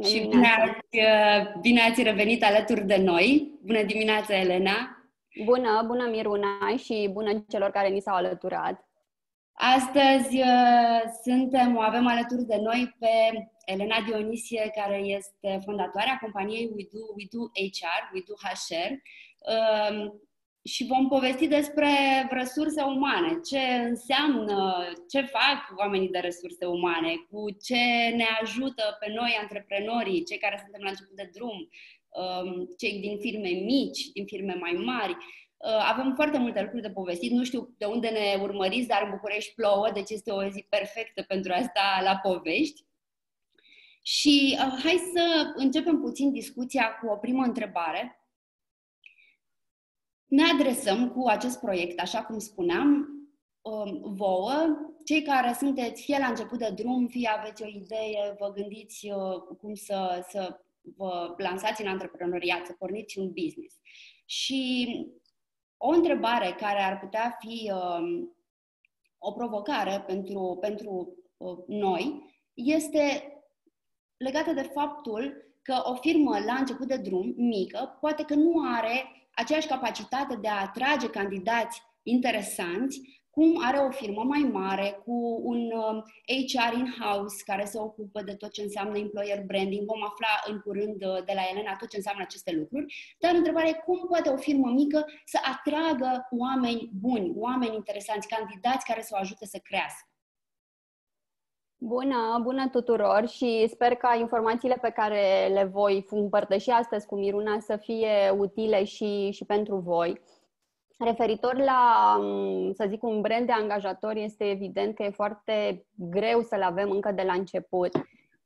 Și bine ați revenit alături de noi. Bună dimineața, Elena! Bună, Miruna, și bună celor care ni s-au alăturat! Astăzi avem alături de noi pe Elena Dionisie, care este fondatoarea companiei We do HR. Și vom povesti despre resurse umane, ce înseamnă, ce fac oamenii de resurse umane, cu ce ne ajută pe noi, antreprenorii, cei care suntem la început de drum, cei din firme mici, din firme mai mari. Avem foarte multe lucruri de povestit, nu știu de unde ne urmăriți, dar în București plouă, deci este o zi perfectă pentru a sta la povești. Și hai să începem puțin discuția cu o primă întrebare. Ne adresăm cu acest proiect, așa cum spuneam, vouă, cei care sunteți fie la început de drum, fie aveți o idee, vă gândiți cum să vă lansați în antreprenoriat, să porniți un business. Și o întrebare care ar putea fi o provocare pentru noi este legată de faptul că o firmă la început de drum, mică, poate că nu are aceeași capacitate de a atrage candidați interesanți, cum are o firmă mai mare, cu un HR in-house care se ocupă de tot ce înseamnă employer branding. Vom afla în curând de la Elena tot ce înseamnă aceste lucruri. Dar întrebarea e cum poate o firmă mică să atragă oameni buni, oameni interesanți, candidați care să o ajute să crească. Bună tuturor și sper ca informațiile pe care le voi împărtăși astăzi cu Miruna să fie utile și pentru voi. Referitor la, să zic, un brand de angajator, este evident că e foarte greu să-l avem încă de la început.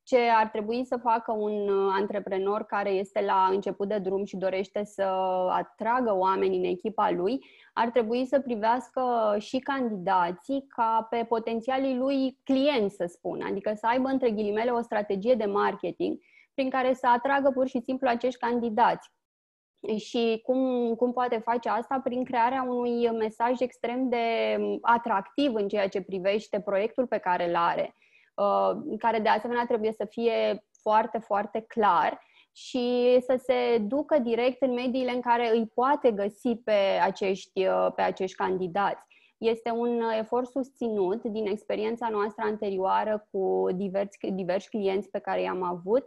Ce ar trebui să facă un antreprenor care este la început de drum și dorește să atragă oameni în echipa lui, ar trebui să privească și candidații ca pe potențialii lui clienți, să spun. Adică să aibă, între ghilimele, o strategie de marketing prin care să atragă pur și simplu acești candidați. Și cum poate face asta? Prin crearea unui mesaj extrem de atractiv în ceea ce privește proiectul pe care îl are, care de asemenea trebuie să fie foarte, foarte clar și să se ducă direct în mediile în care îi poate găsi pe acești candidați. Este un efort susținut din experiența noastră anterioară cu diversi clienți pe care i-am avut.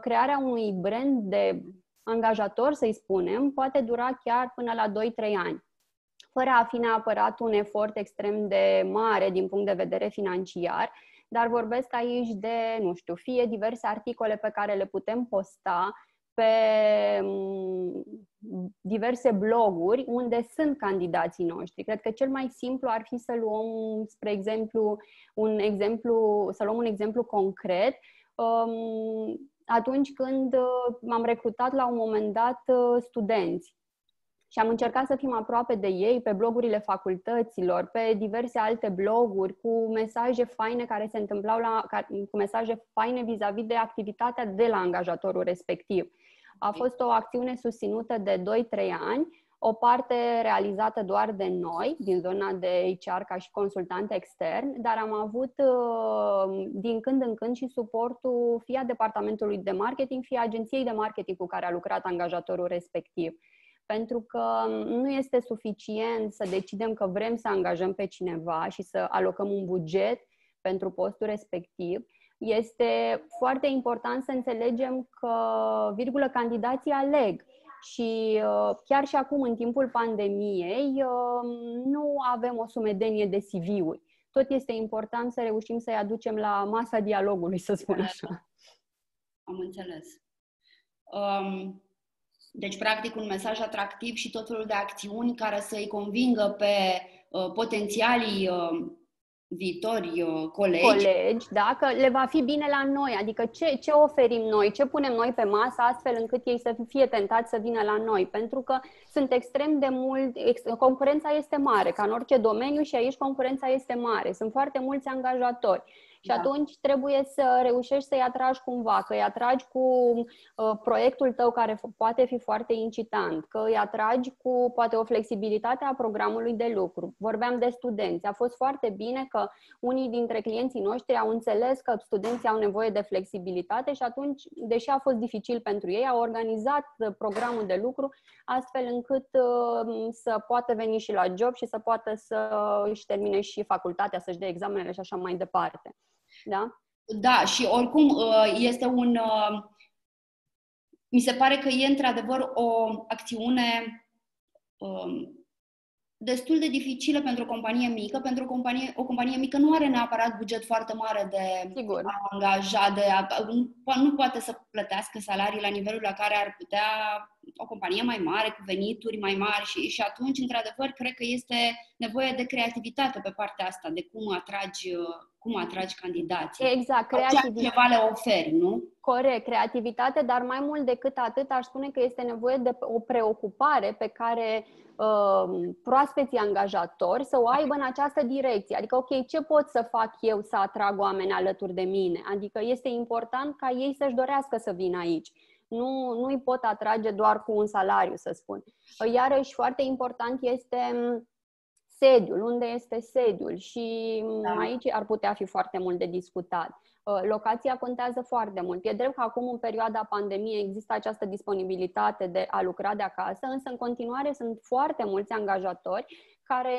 Crearea unui brand de angajator, să-i spunem, poate dura chiar până la 2-3 ani, fără a fi neapărat un efort extrem de mare din punct de vedere financiar, dar vorbesc aici de, nu știu, fie diverse articole pe care le putem posta pe diverse bloguri unde sunt candidații noștri. Cred că cel mai simplu ar fi să luăm, spre exemplu, un exemplu concret. Atunci când m-am recrutat la un moment dat studenți și am încercat să fim aproape de ei pe blogurile facultăților, pe diverse alte bloguri cu mesaje faine vis-a-vis de activitatea de la angajatorul respectiv. A fost o acțiune susținută de 2-3 ani, o parte realizată doar de noi, din zona de HR ca și consultant extern, dar am avut din când în când și suportul fie a departamentului de marketing, fie a agenției de marketing cu care a lucrat angajatorul respectiv. Pentru că nu este suficient să decidem că vrem să angajăm pe cineva și să alocăm un buget pentru postul respectiv. Este foarte important să înțelegem că, candidații aleg. Și chiar și acum, în timpul pandemiei, nu avem o sumedenie de CV-uri. Tot este important să reușim să-i aducem la masa dialogului, să spun așa. Am înțeles. Deci, practic, un mesaj atractiv și tot felul de acțiuni care să-i convingă pe potențialii viitori colegi, dacă le va fi bine la noi. Adică ce oferim noi, ce punem noi pe masă, astfel încât ei să fie tentați să vină la noi. Pentru că sunt extrem de mult, concurența este mare, ca în orice domeniu și aici concurența este mare. Sunt foarte mulți angajatori. Și atunci trebuie să reușești să-i atragi cumva, că îi atragi cu proiectul tău care poate fi foarte incitant, că îi atragi cu poate o flexibilitate a programului de lucru. Vorbeam de studenți. A fost foarte bine că unii dintre clienții noștri au înțeles că studenții au nevoie de flexibilitate și atunci, deși a fost dificil pentru ei, au organizat programul de lucru astfel încât să poată veni și la job și să poată să își termine și facultatea, să-și dea examenele și așa mai departe. Da? Da, și oricum este un... Mi se pare că e într-adevăr o acțiune destul de dificilă pentru o companie mică, pentru o companie mică nu are neapărat buget foarte mare de a angaja, nu poate să plătească salarii la nivelul la care ar putea o companie mai mare, cu venituri mai mari și atunci, într-adevăr, cred că este nevoie de creativitate pe partea asta, de cum atragi candidații. Exact, creativitate. Ceva le oferi, nu? Corect, creativitate, dar mai mult decât atât aș spune că este nevoie de o preocupare pe care proaspeții angajatori să o aibă în această direcție. Adică, ok, ce pot să fac eu să atrag oameni alături de mine? Adică este important ca ei să-și dorească să vină aici. Nu îi pot atrage doar cu un salariu, să spun. Iarăși, foarte important este sediul, unde este sediul și aici ar putea fi foarte mult de discutat. Locația contează foarte mult. E drept că acum, în perioada pandemiei, există această disponibilitate de a lucra de acasă, însă în continuare sunt foarte mulți angajatori care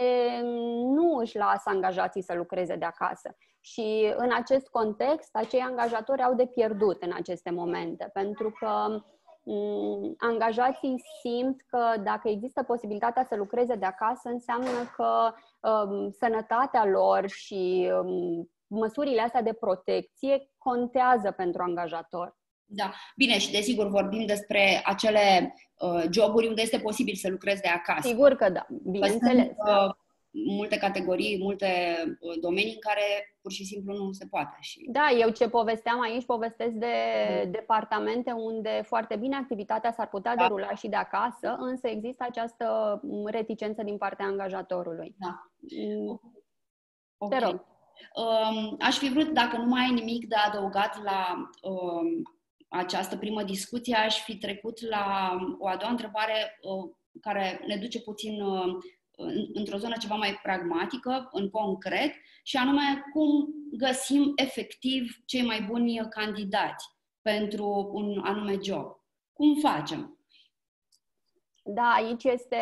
nu își lasă angajații să lucreze de acasă. Și în acest context, acei angajatori au de pierdut în aceste momente, pentru că angajații simt că dacă există posibilitatea să lucreze de acasă, înseamnă că sănătatea lor și măsurile astea de protecție contează pentru angajator. Da. Bine, și desigur vorbim despre acele joburi unde este posibil să lucrezi de acasă. Sigur că da, bineînțeles. Multe categorii, multe domenii în care pur și simplu nu se poate. Da, eu ce povesteam aici, povestesc de departamente unde foarte bine activitatea s-ar putea derula și de acasă, însă există această reticență din partea angajatorului. Da. Okay. Te rog. Aș fi vrut, dacă nu mai ai nimic de adăugat la această primă discuție, aș fi trecut la o a doua întrebare care ne duce puțin într-o zonă ceva mai pragmatică, în concret, și anume cum găsim efectiv cei mai buni candidați pentru un anume job. Cum facem? Da, aici este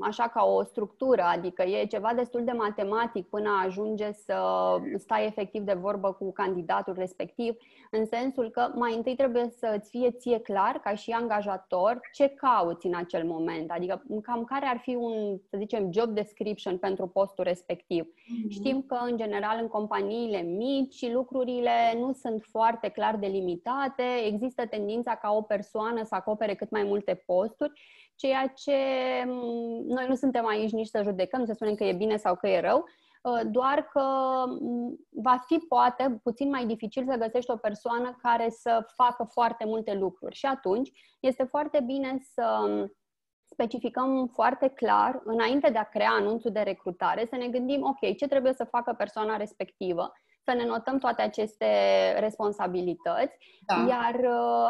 așa ca o structură, adică e ceva destul de matematic până ajunge să stai efectiv de vorbă cu candidatul respectiv, în sensul că mai întâi trebuie să-ți fie ție clar, ca și angajator, ce cauți în acel moment, adică cam care ar fi un, să zicem, job description pentru postul respectiv. Știm că, în general, în companiile mici, lucrurile nu sunt foarte clar delimitate, există tendința ca o persoană să acopere cât mai multe posturi, ceea ce noi nu suntem aici nici să judecăm, să spunem că e bine sau că e rău, doar că va fi poate puțin mai dificil să găsești o persoană care să facă foarte multe lucruri. Și atunci este foarte bine să specificăm foarte clar, înainte de a crea anunțul de recrutare, să ne gândim, ok, ce trebuie să facă persoana respectivă, să ne notăm toate aceste responsabilități, iar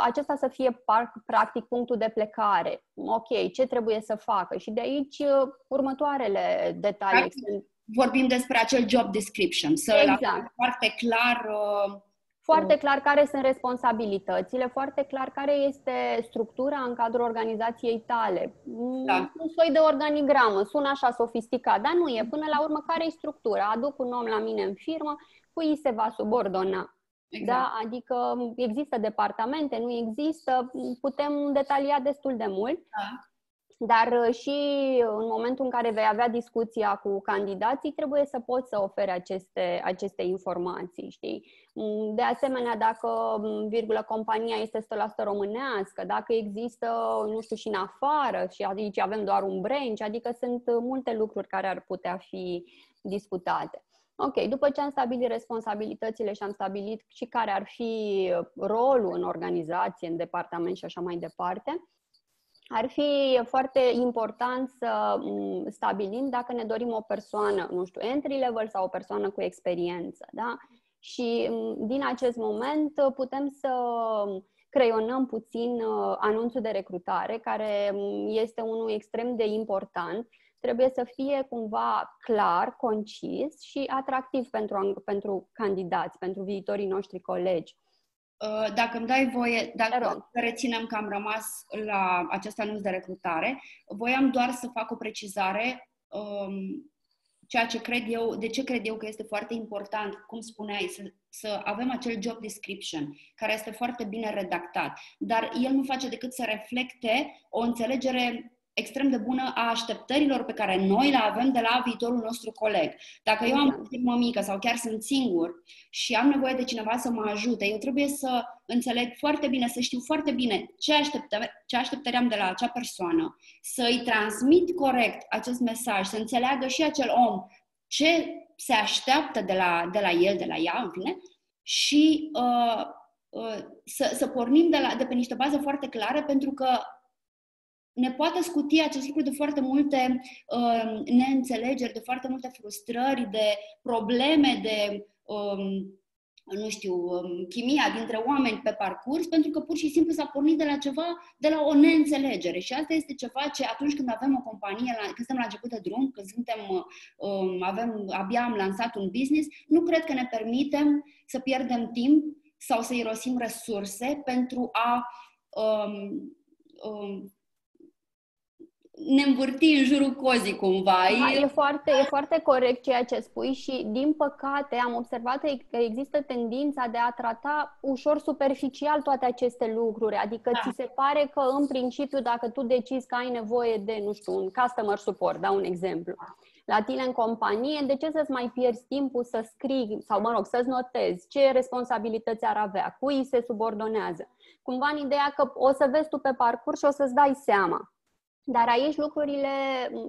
acesta să fie practic punctul de plecare. Ok, ce trebuie să facă? Și de aici următoarele detalii. Practic, vorbim despre acel job description, să l-am foarte clar... Foarte clar care sunt responsabilitățile, foarte clar care este structura în cadrul organizației tale. Un soi de organigramă, sună așa sofisticat, dar nu e. Până la urmă, care e structura? Aduc un om la mine în firmă, cui se va subordona. Exact. Da? Adică există departamente, nu există, putem detalia destul de mult. Da. Dar și în momentul în care vei avea discuția cu candidații, trebuie să poți să oferi aceste informații, știi? De asemenea, dacă, compania este 100% românească, dacă există, nu știu, și în afară, și aici avem doar un branch, adică sunt multe lucruri care ar putea fi discutate. Ok, după ce am stabilit responsabilitățile și am stabilit și care ar fi rolul în organizație, în departament și așa mai departe, ar fi foarte important să stabilim dacă ne dorim o persoană, nu știu, entry level sau o persoană cu experiență, da? Și din acest moment putem să creionăm puțin anunțul de recrutare, care este unul extrem de important. Trebuie să fie cumva clar, concis și atractiv pentru candidați, pentru viitorii noștri colegi. Dacă îmi dai voie, dacă reținem că am rămas la acest anunț de recrutare, voiam doar să fac o precizare, ceea ce cred eu, de ce cred eu că este foarte important, cum spuneai, să avem acel job description, care este foarte bine redactat, dar el nu face decât să reflecte o înțelegere extrem de bună a așteptărilor pe care noi le avem de la viitorul nostru coleg. Dacă eu am o firmă mică sau chiar sunt singur și am nevoie de cineva să mă ajute, eu trebuie să înțeleg foarte bine, să știu foarte bine ce așteptări am de la acea persoană, să-i transmit corect acest mesaj, să înțeleagă și acel om ce se așteaptă de la el, de la ea, în fine, și să pornim de pe niște baze foarte clare, pentru că ne poate scuti acest lucru de foarte multe neînțelegeri, de foarte multe frustrări, de probleme, de, chimia dintre oameni pe parcurs, pentru că pur și simplu s-a pornit de la o neînțelegere. Și asta este ceva ce atunci când avem o companie, când suntem la început de drum, când abia am lansat un business, nu cred că ne permitem să pierdem timp sau să irosim resurse pentru a ne învârti în jurul cozii, cumva. Da, e foarte corect ceea ce spui și, din păcate, am observat că există tendința de a trata ușor superficial toate aceste lucruri. Adică ți se pare că, în principiu, dacă tu decizi că ai nevoie de, un customer support, un exemplu, la tine în companie, de ce să-ți mai pierzi timpul să scrii sau, să-ți notezi ce responsabilități ar avea, cui se subordonează? Cumva în ideea că o să vezi tu pe parcurs și o să-ți dai seama. Dar aici lucrurile,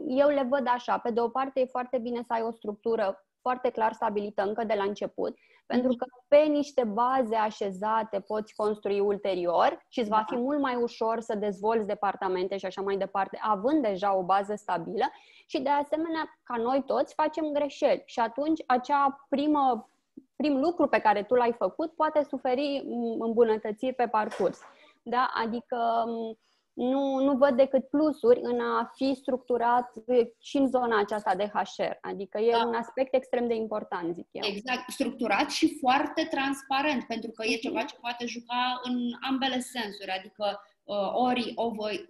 eu le văd așa. Pe de o parte, e foarte bine să ai o structură foarte clar stabilită încă de la început, pentru că pe niște baze așezate poți construi ulterior și îți va fi mult mai ușor să dezvolți departamente și așa mai departe, având deja o bază stabilă. Și de asemenea, ca noi toți, facem greșeli. Și atunci, acea prim lucru pe care tu l-ai făcut poate suferi îmbunătățiri pe parcurs. Da? Adică Nu văd decât plusuri în a fi structurat și în zona aceasta de HR. Adică e un aspect extrem de important, zic eu. Exact, structurat și foarte transparent, pentru că e ceva ce poate juca în ambele sensuri. Adică ori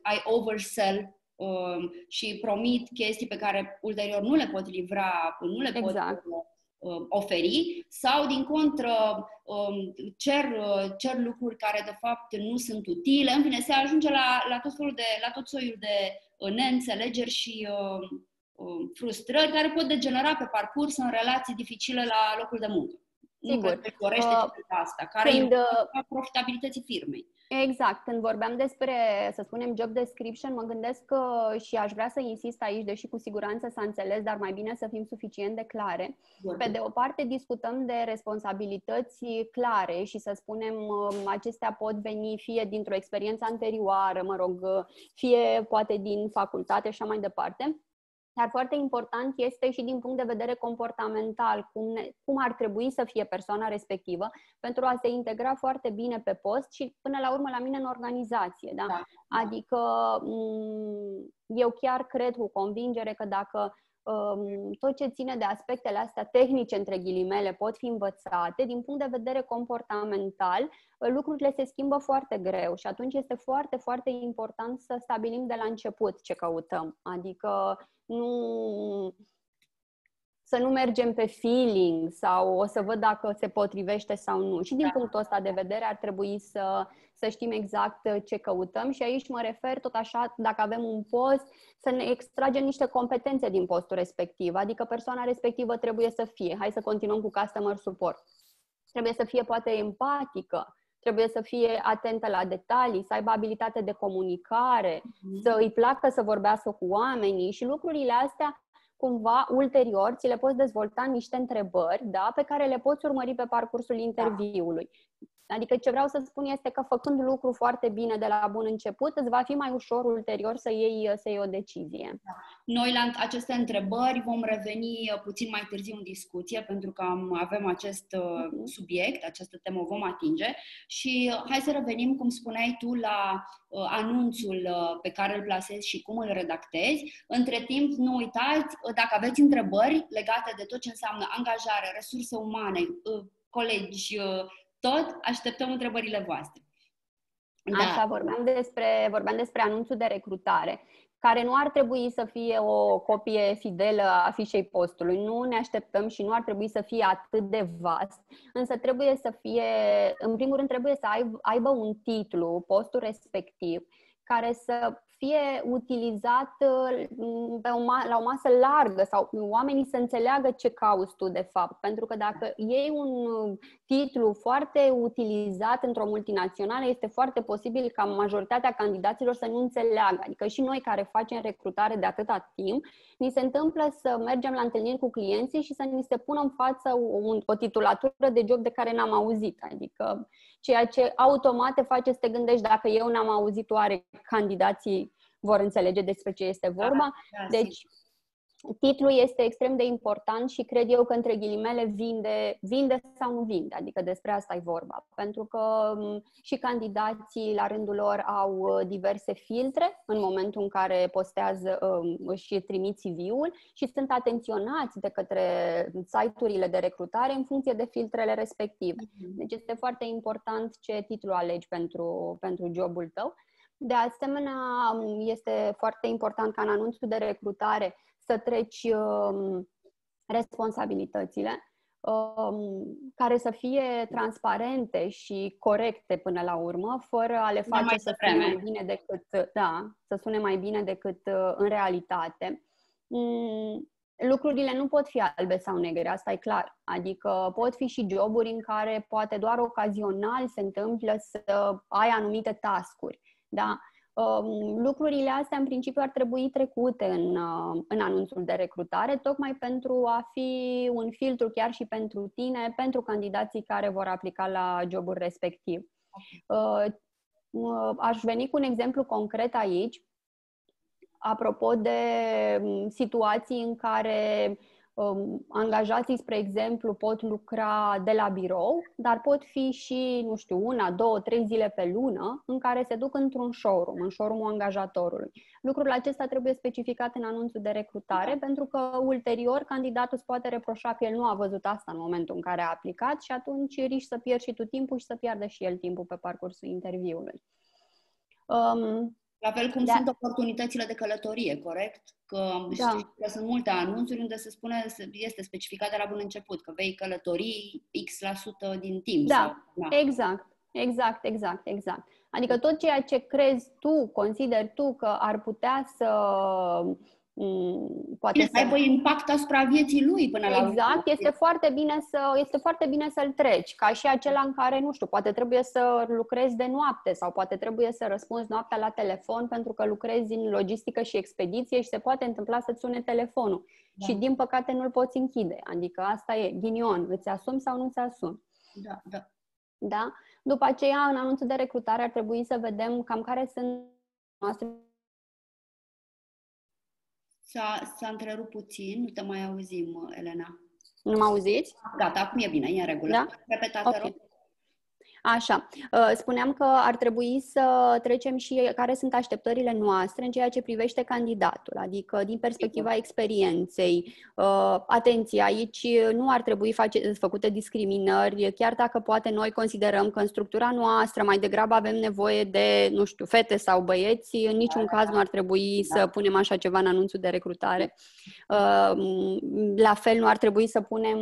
ai oversell și promit chestii pe care ulterior nu le pot livra, nu le pot oferi, sau din contră cer lucruri care de fapt nu sunt utile. În fine, se ajunge la tot soiul de neînțelegeri și frustrări care pot degenera pe parcurs în relații dificile la locul de muncă. Sigur. Nu dorește asta, care e profitabilității firmei. Exact. Când vorbeam despre, să spunem, job description, mă gândesc că, și aș vrea să insist aici, deși cu siguranță s-a înțeles, dar mai bine să fim suficient de clare. Pe de o parte, discutăm de responsabilități clare și, să spunem, acestea pot veni fie dintr-o experiență anterioară, fie poate din facultate și așa mai departe. Dar foarte important este și din punct de vedere comportamental, cum ar trebui să fie persoana respectivă pentru a se integra foarte bine pe post și până la urmă la mine în organizație. Da? Da. Adică eu chiar cred cu convingere că dacă tot ce ține de aspectele astea tehnice, între ghilimele, pot fi învățate, din punct de vedere comportamental, lucrurile se schimbă foarte greu și atunci este foarte, foarte important să stabilim de la început ce căutăm. Adică să nu mergem pe feeling sau o să văd dacă se potrivește sau nu. Și din punctul ăsta de vedere ar trebui să știm exact ce căutăm și aici mă refer tot așa, dacă avem un post, să ne extragem niște competențe din postul respectiv. Adică persoana respectivă trebuie să fie, hai să continuăm cu customer support, trebuie să fie poate empatică, trebuie să fie atentă la detalii, să aibă abilitate de comunicare, să îi placă să vorbească cu oamenii și lucrurile astea cumva ulterior ți le poți dezvolta niște întrebări, da, pe care le poți urmări pe parcursul interviului. Adică ce vreau să spun este că făcând lucru foarte bine de la bun început, îți va fi mai ușor ulterior să iei o decizie. Noi la aceste întrebări vom reveni puțin mai târziu în discuție, pentru că avem acest subiect, această temă o vom atinge. Și hai să revenim, cum spuneai tu, la anunțul pe care îl plasezi și cum îl redactezi. Între timp, nu uitați, dacă aveți întrebări legate de tot ce înseamnă angajare, resurse umane, colegi, tot așteptăm întrebările voastre. Da. Așa, vorbeam despre anunțul de recrutare, care nu ar trebui să fie o copie fidelă a fișei postului. Nu ne așteptăm și nu ar trebui să fie atât de vast, însă trebuie să fie, în primul rând, trebuie să aibă un titlu, postul respectiv, care să fie utilizat la o masă largă sau oamenii să înțeleagă ce cauți tu de fapt. Pentru că dacă iei un titlu foarte utilizat într-o multinațională, este foarte posibil ca majoritatea candidaților să nu înțeleagă. Adică și noi care facem recrutare de atâta timp, ni se întâmplă să mergem la întâlniri cu clienții și să ni se pună în față o titulatură de job de care n-am auzit. Adică ceea ce automat te face să te gândești, dacă eu n-am auzit, oare candidații vor înțelege despre ce este vorba. Deci, titlul este extrem de important și cred eu că, între ghilimele, vinde sau nu vinde. Adică despre asta e vorba. Pentru că și candidații, la rândul lor, au diverse filtre în momentul în care postează și trimit CV-ul și sunt atenționați de către site-urile de recrutare în funcție de filtrele respective. Deci este foarte important ce titlu alegi pentru jobul tău. De asemenea, este foarte important ca în anunțul de recrutare să treci responsabilitățile, care să fie transparente și corecte până la urmă, fără a le face să sune mai bine decât, în realitate. Lucrurile nu pot fi albe sau negre, asta e clar. Adică pot fi și joburi în care poate doar ocazional se întâmplă să ai anumite task-uri. Da. Lucrurile astea, în principiu, ar trebui trecute în anunțul de recrutare, tocmai pentru a fi un filtru chiar și pentru tine, pentru candidații care vor aplica la jobul respectiv. Aș veni cu un exemplu concret aici, apropo de situații în care angajații, spre exemplu, pot lucra de la birou, dar pot fi și, nu știu, 1, 2, 3 zile pe lună în care se duc într-un showroom, în showroom-ul angajatorului. Lucrul acesta trebuie specificat în anunțul de recrutare, pentru că ulterior candidatul îți poate reproșa că el nu a văzut asta în momentul în care a aplicat și atunci riști să pierzi și tu timpul și să piardă și el timpul pe parcursul interviului. La fel cum sunt oportunitățile de călătorie, corect? Că știi că sunt multe anunțuri unde se spune, este specificat de la bun început, că vei călători X% din timp. Exact. Adică tot ceea ce crezi tu, consideri tu că ar putea să... să aibă impact asupra vieții lui până la urmă. Exact, este foarte bine să-l treci, ca și acela în care, nu știu, poate trebuie să lucrezi de noapte sau poate trebuie să răspunzi noaptea la telefon pentru că lucrezi în logistică și expediție și se poate întâmpla să-ți sune telefonul. Da. Și din păcate nu-l poți închide, adică asta e ghinion, îți asumi sau nu îți asumi. Da. După aceea, în anunțul de recrutare ar trebui să vedem cam care sunt noastre. S-a întrerupt puțin, nu te mai auzim, Elena. Nu mă auziți? Gata, acum e bine, e în regulă. Da? Repetați, te rog. Așa, spuneam că ar trebui să trecem și care sunt așteptările noastre în ceea ce privește candidatul, adică din perspectiva experienței. Atenție, aici nu ar trebui făcute discriminări, chiar dacă poate noi considerăm că în structura noastră mai degrabă avem nevoie de, nu știu, fete sau băieți, în niciun caz nu ar trebui să punem așa ceva în anunțul de recrutare. La fel nu ar trebui să punem...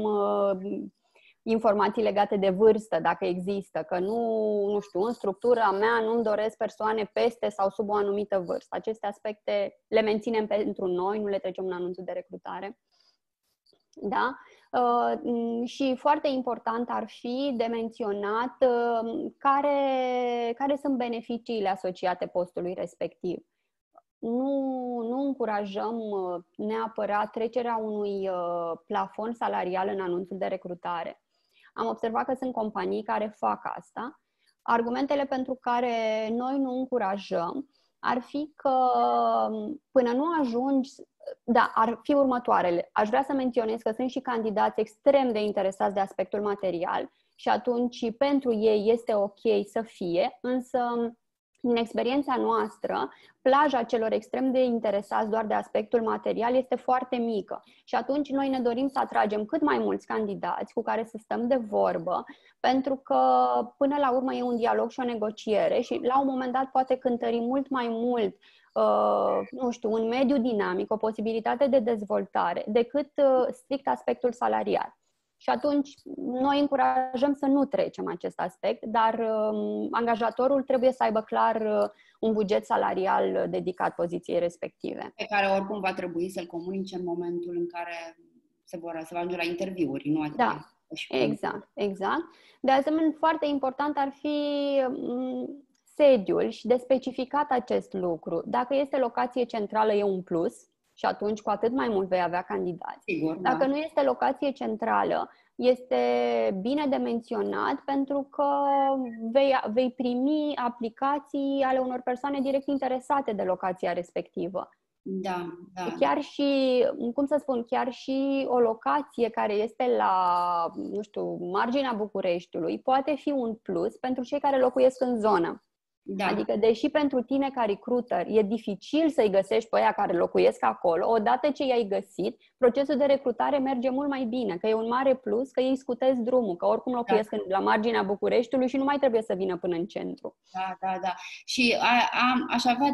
informații legate de vârstă, dacă există, că nu știu, în structura mea nu-mi doresc persoane peste sau sub o anumită vârstă. Aceste aspecte le menținem pentru noi, nu le trecem în anunțul de recrutare. Da? Și foarte important ar fi de menționat care sunt beneficiile asociate postului respectiv. Nu încurajăm neapărat trecerea unui plafon salarial în anunțul de recrutare. Am observat că sunt companii care fac asta Argumentele pentru care noi nu încurajăm ar fi că până nu ajungi, da, ar fi următoarele. Aș vrea să menționez că sunt și candidați extrem de interesați de aspectul material și atunci pentru ei este ok să fie, însă în experiența noastră, plaja celor extrem de interesați doar de aspectul material este foarte mică și atunci noi ne dorim să atragem cât mai mulți candidați cu care să stăm de vorbă, pentru că până la urmă e un dialog și o negociere și la un moment dat poate cântări mult mai mult nu știu, un mediu dinamic, o posibilitate de dezvoltare, decât strict aspectul salarial. Și atunci noi încurajăm să nu trecem acest aspect, dar angajatorul trebuie să aibă clar un buget salarial dedicat poziției respective. Pe care oricum va trebui să-l comunice în momentul în care se va ajunge la interviuri, nu? Adică da, exact, exact. De asemenea, foarte important ar fi sediul și de specificat acest lucru. Dacă este locație centrală, e un plus. Și atunci cu atât mai mult vei avea candidați. Sigur, dacă nu este locație centrală, este bine de menționat pentru că vei primi aplicații ale unor persoane direct interesate de locația respectivă. Da, da. Chiar și, cum să spun, chiar și o locație care este la, nu știu, marginea Bucureștiului poate fi un plus pentru cei care locuiesc în zonă. Da. Adică, deși pentru tine ca recruiter e dificil să-i găsești pe aia care locuiesc acolo, odată ce i-ai găsit, procesul de recrutare merge mult mai bine, că e un mare plus, că ei scutesc drumul, că oricum locuiesc la marginea Bucureștiului și nu mai trebuie să vină până în centru. Da, da, da. Și aș avea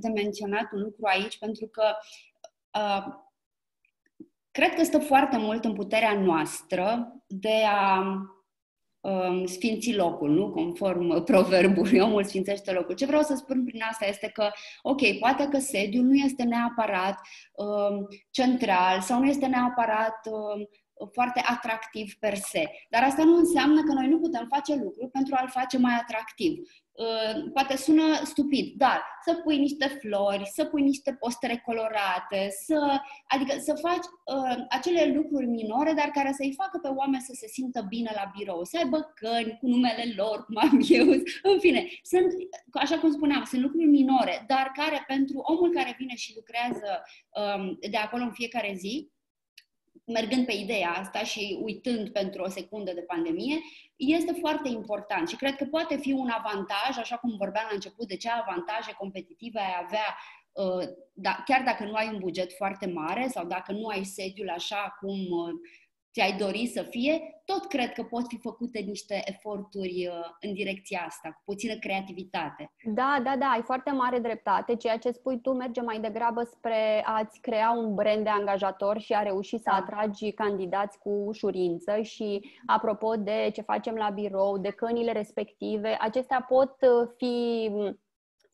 de menționat un lucru aici, pentru că cred că stă foarte mult în puterea noastră de a sfinți locul, nu? Conform proverbului, omul sfințește locul. Ce vreau să spun prin asta este că, ok, poate că sediul nu este neapărat central sau nu este neapărat foarte atractiv per se, dar asta nu înseamnă că noi nu putem face lucruri pentru a-l face mai atractiv. Poate sună stupid, dar să pui niște flori, să pui niște postere colorate, adică să faci acele lucruri minore, dar care să-i facă pe oameni să se simtă bine la birou, să aibă căni cu numele lor, cum am eu, în fine, sunt, așa cum spuneam, sunt lucruri minore, dar care pentru omul care vine și lucrează de acolo în fiecare zi, mergând pe ideea asta și uitând pentru o secundă de pandemie, este foarte important și cred că poate fi un avantaj, așa cum vorbeam la început, de ce avantaje competitive ai avea, chiar dacă nu ai un buget foarte mare sau dacă nu ai sediul așa cum ți-ai dori să fie, tot cred că pot fi făcute niște eforturi în direcția asta, cu puțină creativitate. Da, da, da, ai foarte mare dreptate. Ceea ce spui tu merge mai degrabă spre a-ți crea un brand de angajator și a reuși să atragi candidați cu ușurință și, apropo de ce facem la birou, de cănile respective, acestea pot fi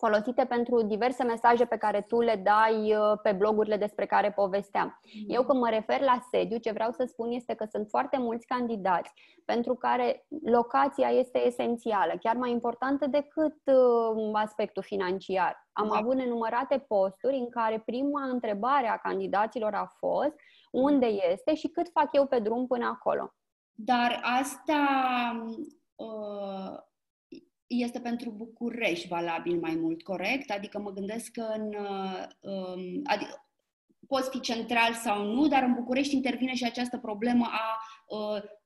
folosite pentru diverse mesaje pe care tu le dai pe blogurile despre care povesteam. Eu când mă refer la sediu, ce vreau să spun este că sunt foarte mulți candidați pentru care locația este esențială, chiar mai importantă decât aspectul financiar. Am avut nenumărate posturi în care prima întrebare a candidaților a fost unde este și cât fac eu pe drum până acolo. Dar asta este pentru București valabil mai mult, corect? Adică mă gândesc că adică poți fi central sau nu, dar în București intervine și această problemă a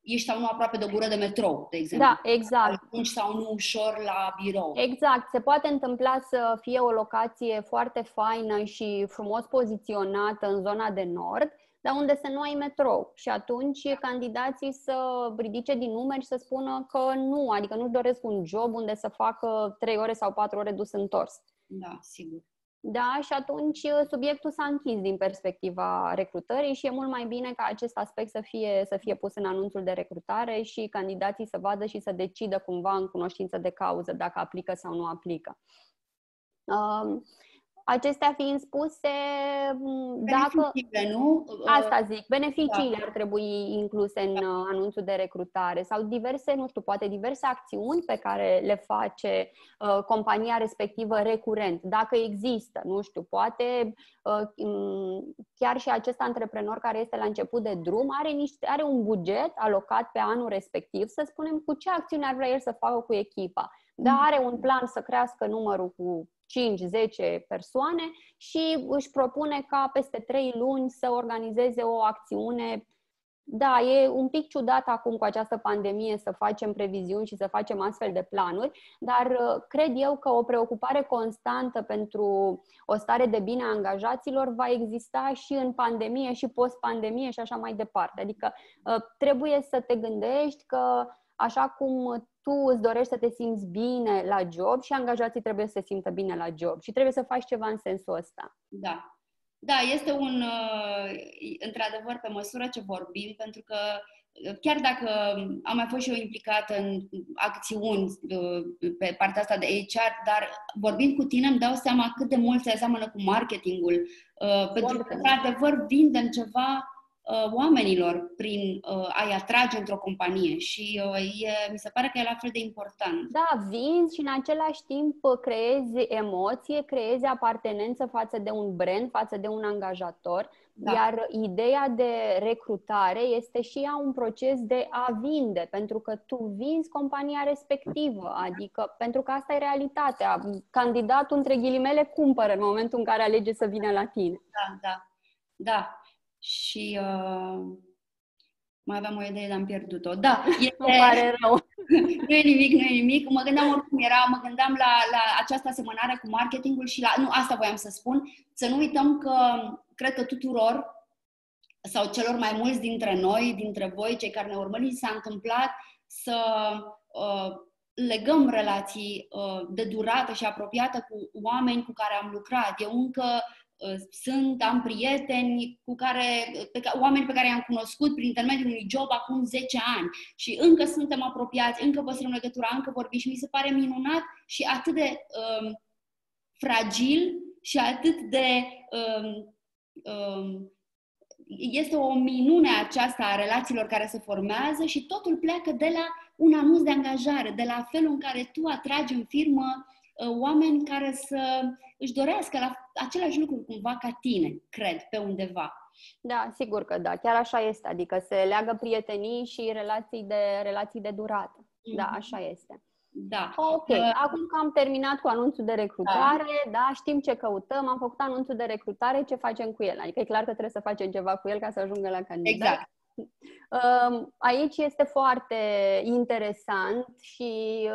ești sau nu aproape de o gură de metrou, de exemplu. Da, exact. Ajungi sau nu ușor la birou. Exact. Se poate întâmpla să fie o locație foarte faină și frumos poziționată în zona de nord, dar unde să nu ai metrou. Și atunci candidații să ridice din numeri și să spună că nu, adică nu-și doresc un job unde să facă 3 ore sau 4 ore dus întors. Da, sigur. Da, și atunci subiectul s-a închis din perspectiva recrutării și e mult mai bine ca acest aspect să fie pus în anunțul de recrutare și candidații să vadă și să decidă cumva în cunoștință de cauză dacă aplică sau nu aplică. Acestea fiind spuse, beneficiile, dacă nu? Asta zic, beneficiile ar trebui incluse în anunțul de recrutare sau diverse, nu știu, poate diverse acțiuni pe care le face compania respectivă recurent. Dacă există, nu știu, poate chiar și acest antreprenor care este la început de drum are un buget alocat pe anul respectiv, să spunem cu ce acțiune ar vrea el să facă cu echipa. dar are un plan să crească numărul cu 5-10 persoane și își propune ca peste 3 luni să organizeze o acțiune. Da, e un pic ciudat acum cu această pandemie să facem previziuni și să facem astfel de planuri, dar cred eu că o preocupare constantă pentru o stare de bine a angajaților va exista și în pandemie și post-pandemie și așa mai departe. Adică trebuie să te gândești că așa cum tu îți dorești să te simți bine la job și angajații trebuie să se simtă bine la job și trebuie să faci ceva în sensul ăsta. Da. Da, este un, într-adevăr, pe măsură ce vorbim, pentru că chiar dacă am mai fost și eu implicată în acțiuni pe partea asta de HR, dar vorbind cu tine îmi dau seama cât de mult se aseamănă cu marketingul, pentru că, într-adevăr, vindem ceva oamenilor prin a-i atrage într-o companie și mi se pare că e la fel de important. Da, vinzi și în același timp creezi emoție, creezi apartenență față de un brand, față de un angajator, da. Iar ideea de recrutare este și ea un proces de a vinde, pentru că tu vinzi compania respectivă, adică pentru că asta e realitatea. Candidatul, între ghilimele, cumpără în momentul în care alege să vină la tine. Da, da, da. Și mai aveam o idee, dar am pierdut-o. Da, este... Îmi pare rău. Nu e nimic, nu e nimic. Mă gândeam oricum era, mă gândeam la această asemănare cu marketingul și la... Nu, asta voiam să spun. Să nu uităm că, cred că tuturor sau celor mai mulți dintre noi, dintre voi, cei care ne urmăriți, s-a întâmplat să... legăm relații de durată și apropiată cu oameni cu care am lucrat. Eu încă am prieteni oameni pe care i-am cunoscut prin intermediul unui job acum 10 ani și încă suntem apropiați, încă păstrăm legătura, încă vorbim și mi se pare minunat și atât de fragil și atât de... este o minune aceasta a relațiilor care se formează și totul pleacă de la un anunț de angajare, de la felul în care tu atragi în firmă oameni care să își dorească la același lucru cumva ca tine, cred, pe undeva. Da, sigur că da, chiar așa este, adică se leagă prietenii și relații de durată. Mm-hmm. Da, așa este. Da. Ok, acum că am terminat cu anunțul de recrutare, da, știm ce căutăm, am făcut anunțul de recrutare, ce facem cu el? Adică e clar că trebuie să facem ceva cu el ca să ajungă la candidat. Exact. Aici este foarte interesant și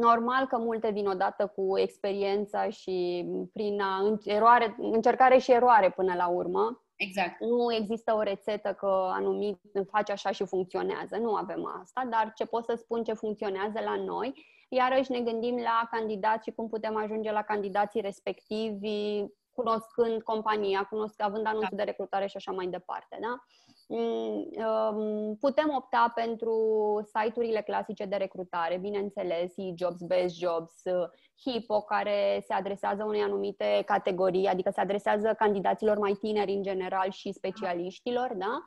normal că multe vin odată cu experiența și prin încercare și eroare până la urmă. Exact. Nu există o rețetă că anumit faci așa și funcționează. Nu avem asta, dar ce pot să spun ce funcționează la noi, iarăși ne gândim la candidați și cum putem ajunge la candidații respectivi, cunoscând compania, având anunțul de recrutare și așa mai departe. Da? Putem opta pentru site-urile clasice de recrutare, bineînțeles, eJobs, Best Jobs, Hippo, care se adresează unei anumite categorii, adică se adresează candidaților mai tineri în general și specialiștilor, da?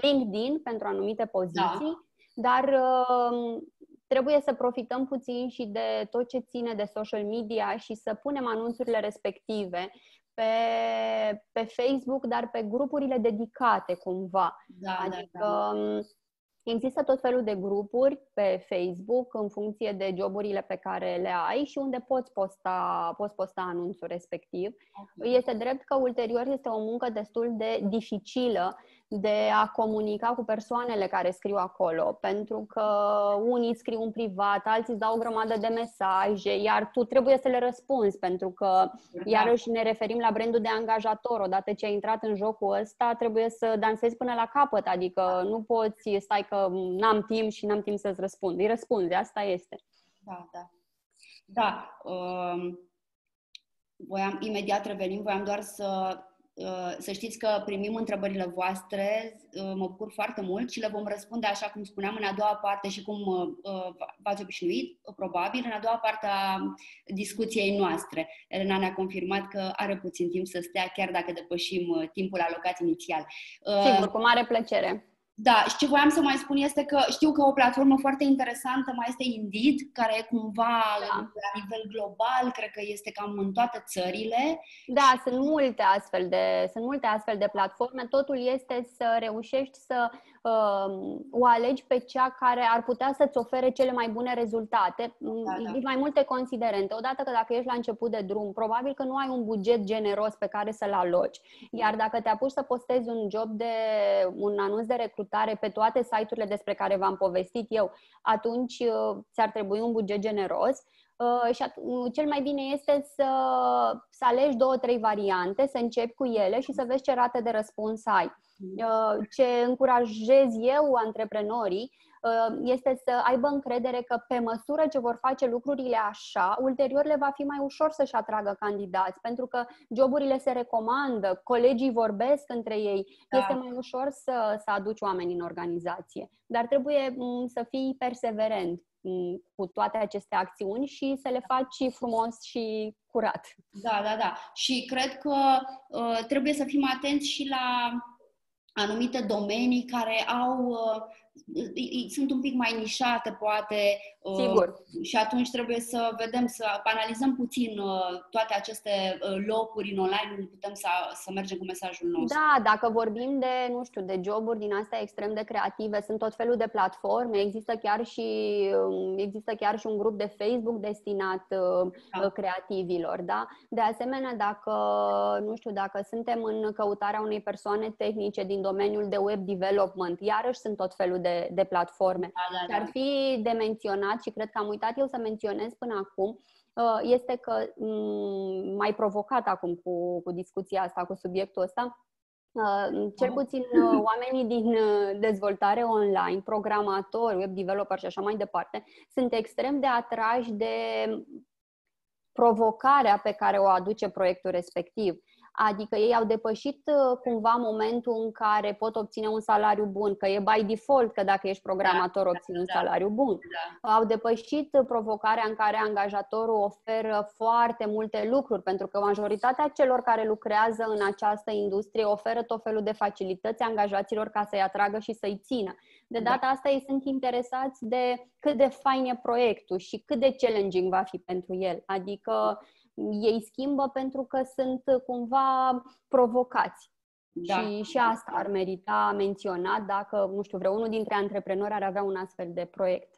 LinkedIn pentru anumite poziții, dar trebuie să profităm puțin și de tot ce ține de social media și să punem anunțurile respective pe Facebook, dar pe grupurile dedicate cumva. Da, adică există tot felul de grupuri pe Facebook în funcție de joburile pe care le ai și unde poți posta anunțul respectiv. Este drept că ulterior este o muncă destul de dificilă de a comunica cu persoanele care scriu acolo, pentru că unii scriu în privat, alții îți dau o grămadă de mesaje, iar tu trebuie să le răspunzi, pentru că iarăși ne referim la brandul de angajator. Odată ce ai intrat în jocul ăsta, trebuie să dansezi până la capăt, adică nu poți, stai că n-am timp și n-am timp să-ți răspund. Îi răspunzi, asta este. Da, da. Da. Voiam doar să știți că primim întrebările voastre, mă bucur foarte mult și le vom răspunde, așa cum spuneam, în a doua parte și cum v-ați obișnuit, probabil, în a doua parte a discuției noastre. Elena ne-a confirmat că are puțin timp să stea, chiar dacă depășim timpul alocat inițial. Sigur, cu mare plăcere! Da, și ce voiam să mai spun este că știu că o platformă foarte interesantă mai este Indeed, care e cumva la nivel global, cred că este cam în toate țările. Da, și... sunt multe astfel de platforme. Totul este să reușești să o alegi pe cea care ar putea să-ți ofere cele mai bune rezultate. Din mai multe considerente. Odată că dacă ești la început de drum, probabil că nu ai un buget generos pe care să-l aloci. Iar dacă te apuci să postezi un job de un anunț de recrutare pe toate site-urile despre care v-am povestit eu, atunci ți-ar trebui un buget generos. Și cel mai bine este să alegi 2-3 variante, să începi cu ele și să vezi ce rate de răspuns ai. Ce încurajez eu antreprenorii este să aibă încredere că pe măsură ce vor face lucrurile așa, ulterior le va fi mai ușor să-și atragă candidați, pentru că joburile se recomandă, colegii vorbesc între ei, este mai ușor să aduci oameni în organizație. Dar trebuie să fii perseverent cu toate aceste acțiuni și să le faci frumos și curat. Da. Și cred că trebuie să fim atenți și la anumite domenii care au sunt un pic mai nișate, poate. Sigur. Și atunci trebuie să vedem, să analizăm puțin toate aceste locuri în online unde putem să mergem cu mesajul nostru. Da, dacă vorbim de, nu știu, de joburi din astea extrem de creative, sunt tot felul de platforme, există chiar și un grup de Facebook destinat creativilor, da? De asemenea, dacă suntem în căutarea unei persoane tehnice din domeniul de web development, iarăși sunt tot felul de platforme. Da. Ar fi de menționat, și cred că am uitat eu să menționez până acum, este că m-ai provocat acum cu discuția asta, cu subiectul ăsta, cel puțin oamenii din dezvoltare online, programatori, web developer și așa mai departe, sunt extrem de atrași de provocarea pe care o aduce proiectul respectiv. Adică ei au depășit cumva momentul în care pot obține un salariu bun, că e by default că dacă ești programator obții un salariu bun. Da. Au depășit provocarea în care angajatorul oferă foarte multe lucruri, pentru că majoritatea celor care lucrează în această industrie oferă tot felul de facilități angajaților ca să-i atragă și să-i țină. De data asta ei sunt interesați de cât de fain e proiectul și cât de challenging va fi pentru el. Adică ei schimbă pentru că sunt cumva provocați. Și asta ar merita menționat dacă, nu știu, vreunul dintre antreprenori ar avea un astfel de proiect.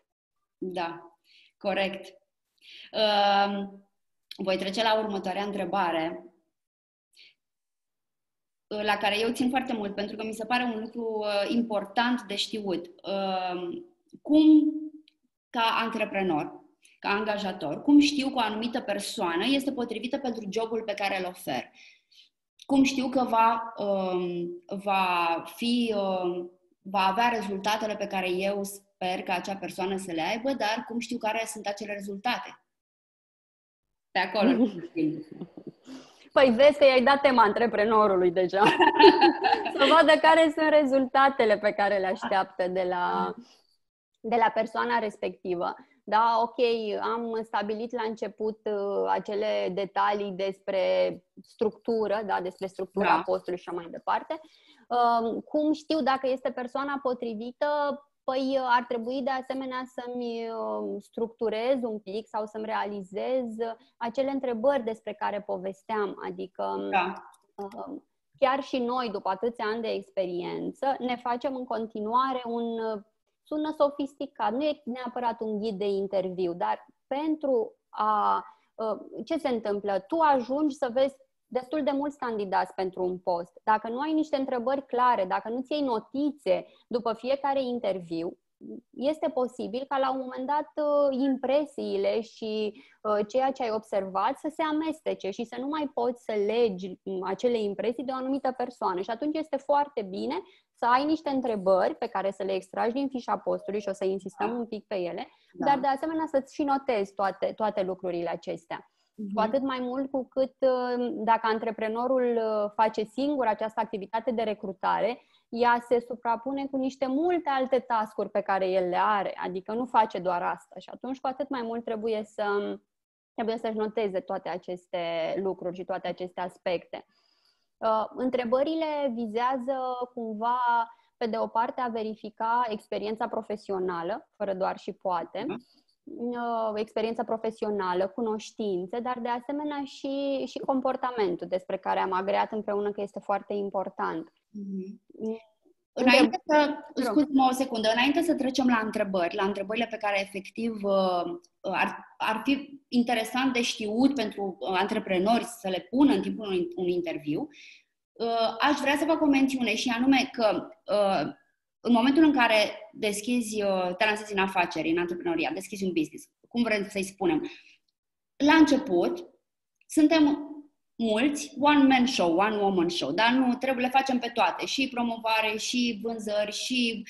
Da, corect. Voi trece la următoarea întrebare, la care eu țin foarte mult, pentru că mi se pare un lucru important de știut. Cum, ca antreprenor, ca angajator, cum știu că o anumită persoană este potrivită pentru jobul pe care îl ofer? Cum știu că va avea rezultatele pe care eu sper că acea persoană să le aibă, dar cum știu care sunt acele rezultate? Pe acolo. Păi vezi că i-ai dat tema antreprenorului deja. Să vadă care sunt rezultatele pe care le așteaptă de la persoana respectivă. Da, ok, am stabilit la început acele detalii despre structură, da, despre structura postului și așa mai departe. Cum știu dacă este persoana potrivită? Păi ar trebui de asemenea să-mi structurez un pic sau să-mi realizez acele întrebări despre care povesteam. Adică... Chiar și noi, după atâția ani de experiență, ne facem în continuare sună sofisticat, nu e neapărat un ghid de interviu, dar pentru ce se întâmplă? Tu ajungi să vezi destul de mulți candidați pentru un post. Dacă nu ai niște întrebări clare, dacă nu-ți iei notițe după fiecare interviu, este posibil ca la un moment dat impresiile și ceea ce ai observat să se amestece și să nu mai poți să legi acele impresii de o anumită persoană. Și atunci este foarte bine să ai niște întrebări pe care să le extragi din fișa postului și o să insistăm un pic pe ele, dar de asemenea să-ți și notezi toate lucrurile acestea. Cu atât mai mult cu cât dacă antreprenorul face singur această activitate de recrutare, ea se suprapune cu niște multe alte task-uri pe care el le are, adică nu face doar asta și atunci cu atât mai mult trebuie să-și noteze toate aceste lucruri și toate aceste aspecte. Întrebările vizează cumva, pe de o parte, a verifica experiența profesională, fără doar și poate, experiența profesională, cunoștințe, dar de asemenea și comportamentul despre care am agreat împreună că este foarte important. Înainte să trecem la întrebări, la întrebările pe care efectiv ar fi interesant de știut pentru antreprenori să le pună în timpul unui interviu, aș vrea să fac o mențiune și anume că în momentul în care te lansezi în afaceri, în antreprenoriat, deschizi un business, cum vrem să-i spunem, la început suntem mulți, one-man show, one-woman show, dar nu, trebuie, le facem pe toate, și promovare, și vânzări, și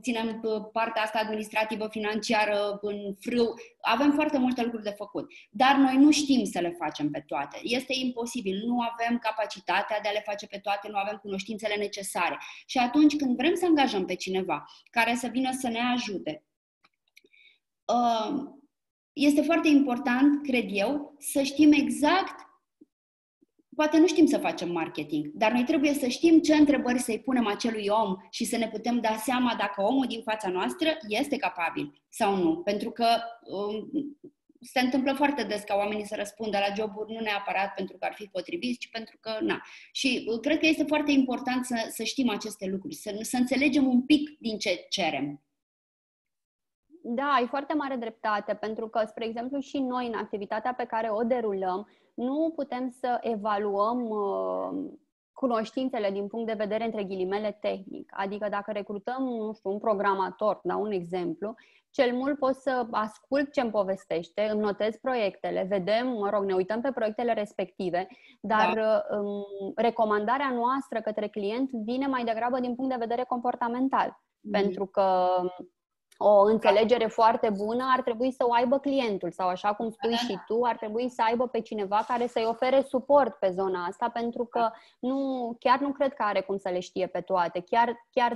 ținem partea asta administrativă, financiară, în frâu. Avem foarte multe lucruri de făcut, dar noi nu știm să le facem pe toate. Este imposibil, nu avem capacitatea de a le face pe toate, nu avem cunoștințele necesare. Și atunci când vrem să angajăm pe cineva care să vină să ne ajute, este foarte important, cred eu, să știm exact. Poate nu știm să facem marketing, dar noi trebuie să știm ce întrebări să-i punem acelui om și să ne putem da seama dacă omul din fața noastră este capabil sau nu. Pentru că se întâmplă foarte des ca oamenii să răspundă la joburi nu neapărat pentru că ar fi potriviți, ci pentru că na. Și cred că este foarte important să știm aceste lucruri, să înțelegem un pic din ce cerem. Da, ai foarte mare dreptate, pentru că, spre exemplu, și noi în activitatea pe care o derulăm, nu putem să evaluăm cunoștințele din punct de vedere, între ghilimele, tehnic. Adică dacă recrutăm, nu știu, un programator, dau un exemplu, cel mult pot să ascult ce-mi povestește, îmi notez proiectele, vedem, ne uităm pe proiectele respective, dar recomandarea noastră către client vine mai degrabă din punct de vedere comportamental, pentru că o înțelegere foarte bună ar trebui să o aibă clientul sau, așa cum spui și tu, ar trebui să aibă pe cineva care să-i ofere suport pe zona asta, pentru că chiar nu cred că are cum să le știe pe toate. Chiar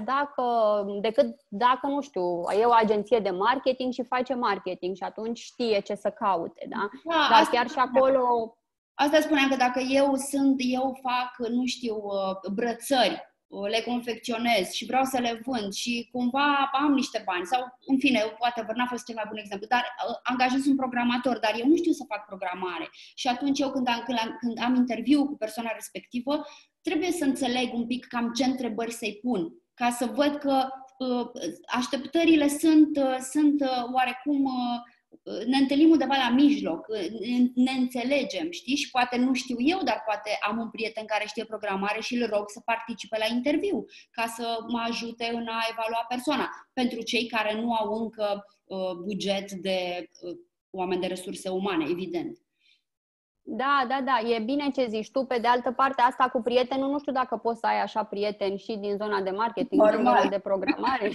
dacă, nu știu, e o agenție de marketing și face marketing și atunci știe ce să caute, da? Dar chiar și acolo... Asta spuneam, că dacă eu fac, nu știu, brățări, le confecționez și vreau să le vând și cumva am niște bani sau, în fine, poate n-a fost cel mai bun exemplu, dar angajez un programator, dar eu nu știu să fac programare și atunci eu când am interviu cu persoana respectivă trebuie să înțeleg un pic cam ce întrebări să-i pun, ca să văd că așteptările sunt oarecum... Ne întâlnim undeva la mijloc, ne înțelegem, știi? Și poate nu știu eu, dar poate am un prieten care știe programare și îl rog să participe la interviu ca să mă ajute în a evalua persoana. Pentru cei care nu au încă buget de oameni de resurse umane, evident. Da, e bine ce zici tu. Pe de altă parte, asta cu prietenul, nu știu dacă poți să ai așa prieteni și din zona de marketing, din zona de programare.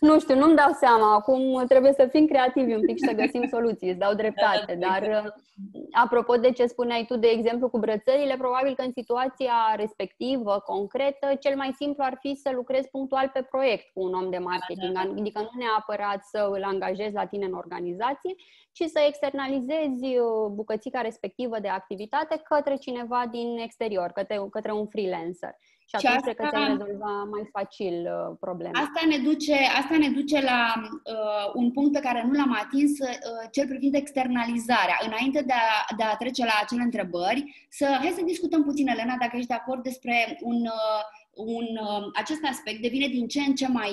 Nu știu, nu-mi dau seama. Acum trebuie să fim creativi un pic și să găsim soluții, îți dau dreptate. Dar apropo de ce spuneai tu, de exemplu, cu brățările, probabil că în situația respectivă, concretă, cel mai simplu ar fi să lucrezi punctual pe proiect cu un om de marketing. Adică nu neapărat să îl angajezi la tine în organizație, ci să externalizezi bucățica respectivă de activitate către cineva din exterior, către un freelancer. Și atunci cred că ți-am rezolvat mai facil problema. Asta ne duce la un punct pe care nu l-am atins, cel privind externalizarea. Înainte de a trece la acele întrebări, hai să discutăm puțin, Elena, dacă ești de acord, despre acest aspect. Devine din ce în ce mai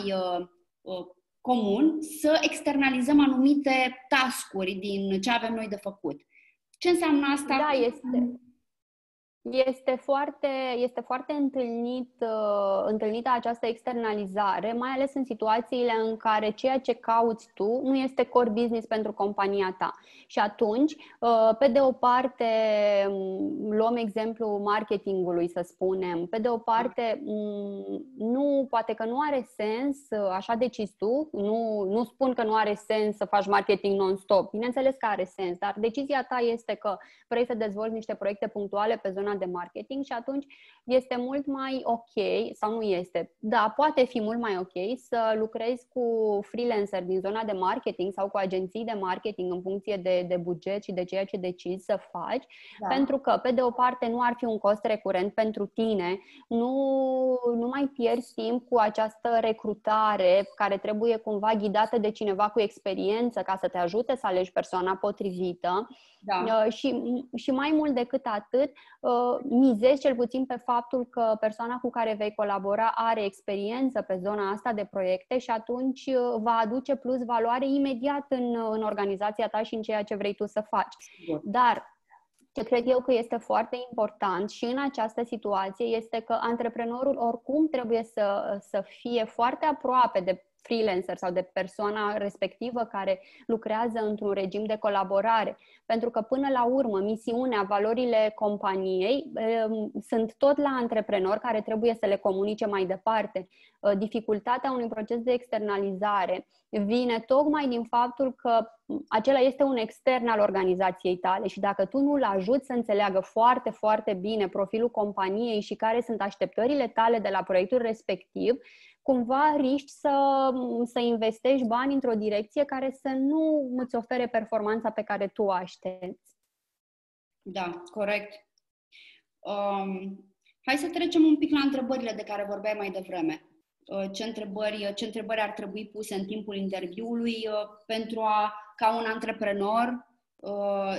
comun să externalizăm anumite task-uri din ce avem noi de făcut. Ce înseamnă asta? Da, este foarte întâlnită această externalizare, mai ales în situațiile în care ceea ce cauți tu nu este core business pentru compania ta. Și atunci, pe de o parte, luăm exemplu marketingului, să spunem, pe de o parte, poate că nu are sens, așa decizi tu, nu spun că nu are sens să faci marketing non-stop, bineînțeles că are sens, dar decizia ta este că vrei să dezvolți niște proiecte punctuale pe zona de marketing și atunci este mult mai ok, sau nu este, da, poate fi mult mai ok să lucrezi cu freelanceri din zona de marketing sau cu agenții de marketing în funcție de buget și de ceea ce decizi să faci, pentru că, pe de o parte, nu ar fi un cost recurent pentru tine, nu mai pierzi timp cu această recrutare care trebuie cumva ghidată de cineva cu experiență ca să te ajute să alegi persoana potrivită și mai mult decât atât, mizezi cel puțin pe faptul că persoana cu care vei colabora are experiență pe zona asta de proiecte și atunci va aduce plus valoare imediat în organizația ta și în ceea ce vrei tu să faci. Dar ce cred eu că este foarte important și în această situație este că antreprenorul oricum trebuie să fie foarte aproape de freelancer sau de persoana respectivă care lucrează într-un regim de colaborare. Pentru că până la urmă, misiunea, valorile companiei sunt tot la antreprenor care trebuie să le comunice mai departe. Dificultatea unui proces de externalizare vine tocmai din faptul că acela este un extern al organizației tale și dacă tu nu-l ajuți să înțeleagă foarte, foarte bine profilul companiei și care sunt așteptările tale de la proiectul respectiv, cumva riști să investești bani într-o direcție care să nu îți ofere performanța pe care tu o aștepți. Da, corect. Hai să trecem un pic la întrebările de care vorbeai mai devreme. Ce întrebări ar trebui puse în timpul interviului pentru ca un antreprenor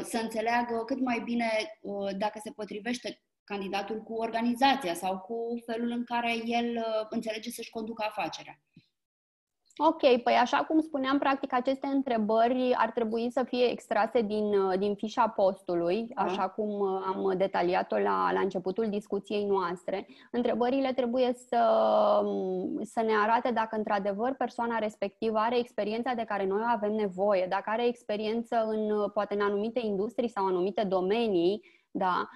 să înțeleagă cât mai bine dacă se potrivește candidatul cu organizația sau cu felul în care el înțelege să-și conducă afacerea? Ok, păi așa cum spuneam, practic aceste întrebări ar trebui să fie extrase din fișa postului, așa cum am detaliat-o la începutul discuției noastre. Întrebările trebuie să ne arate dacă într-adevăr persoana respectivă are experiența de care noi avem nevoie, dacă are experiență poate în anumite industrii sau anumite domenii, da?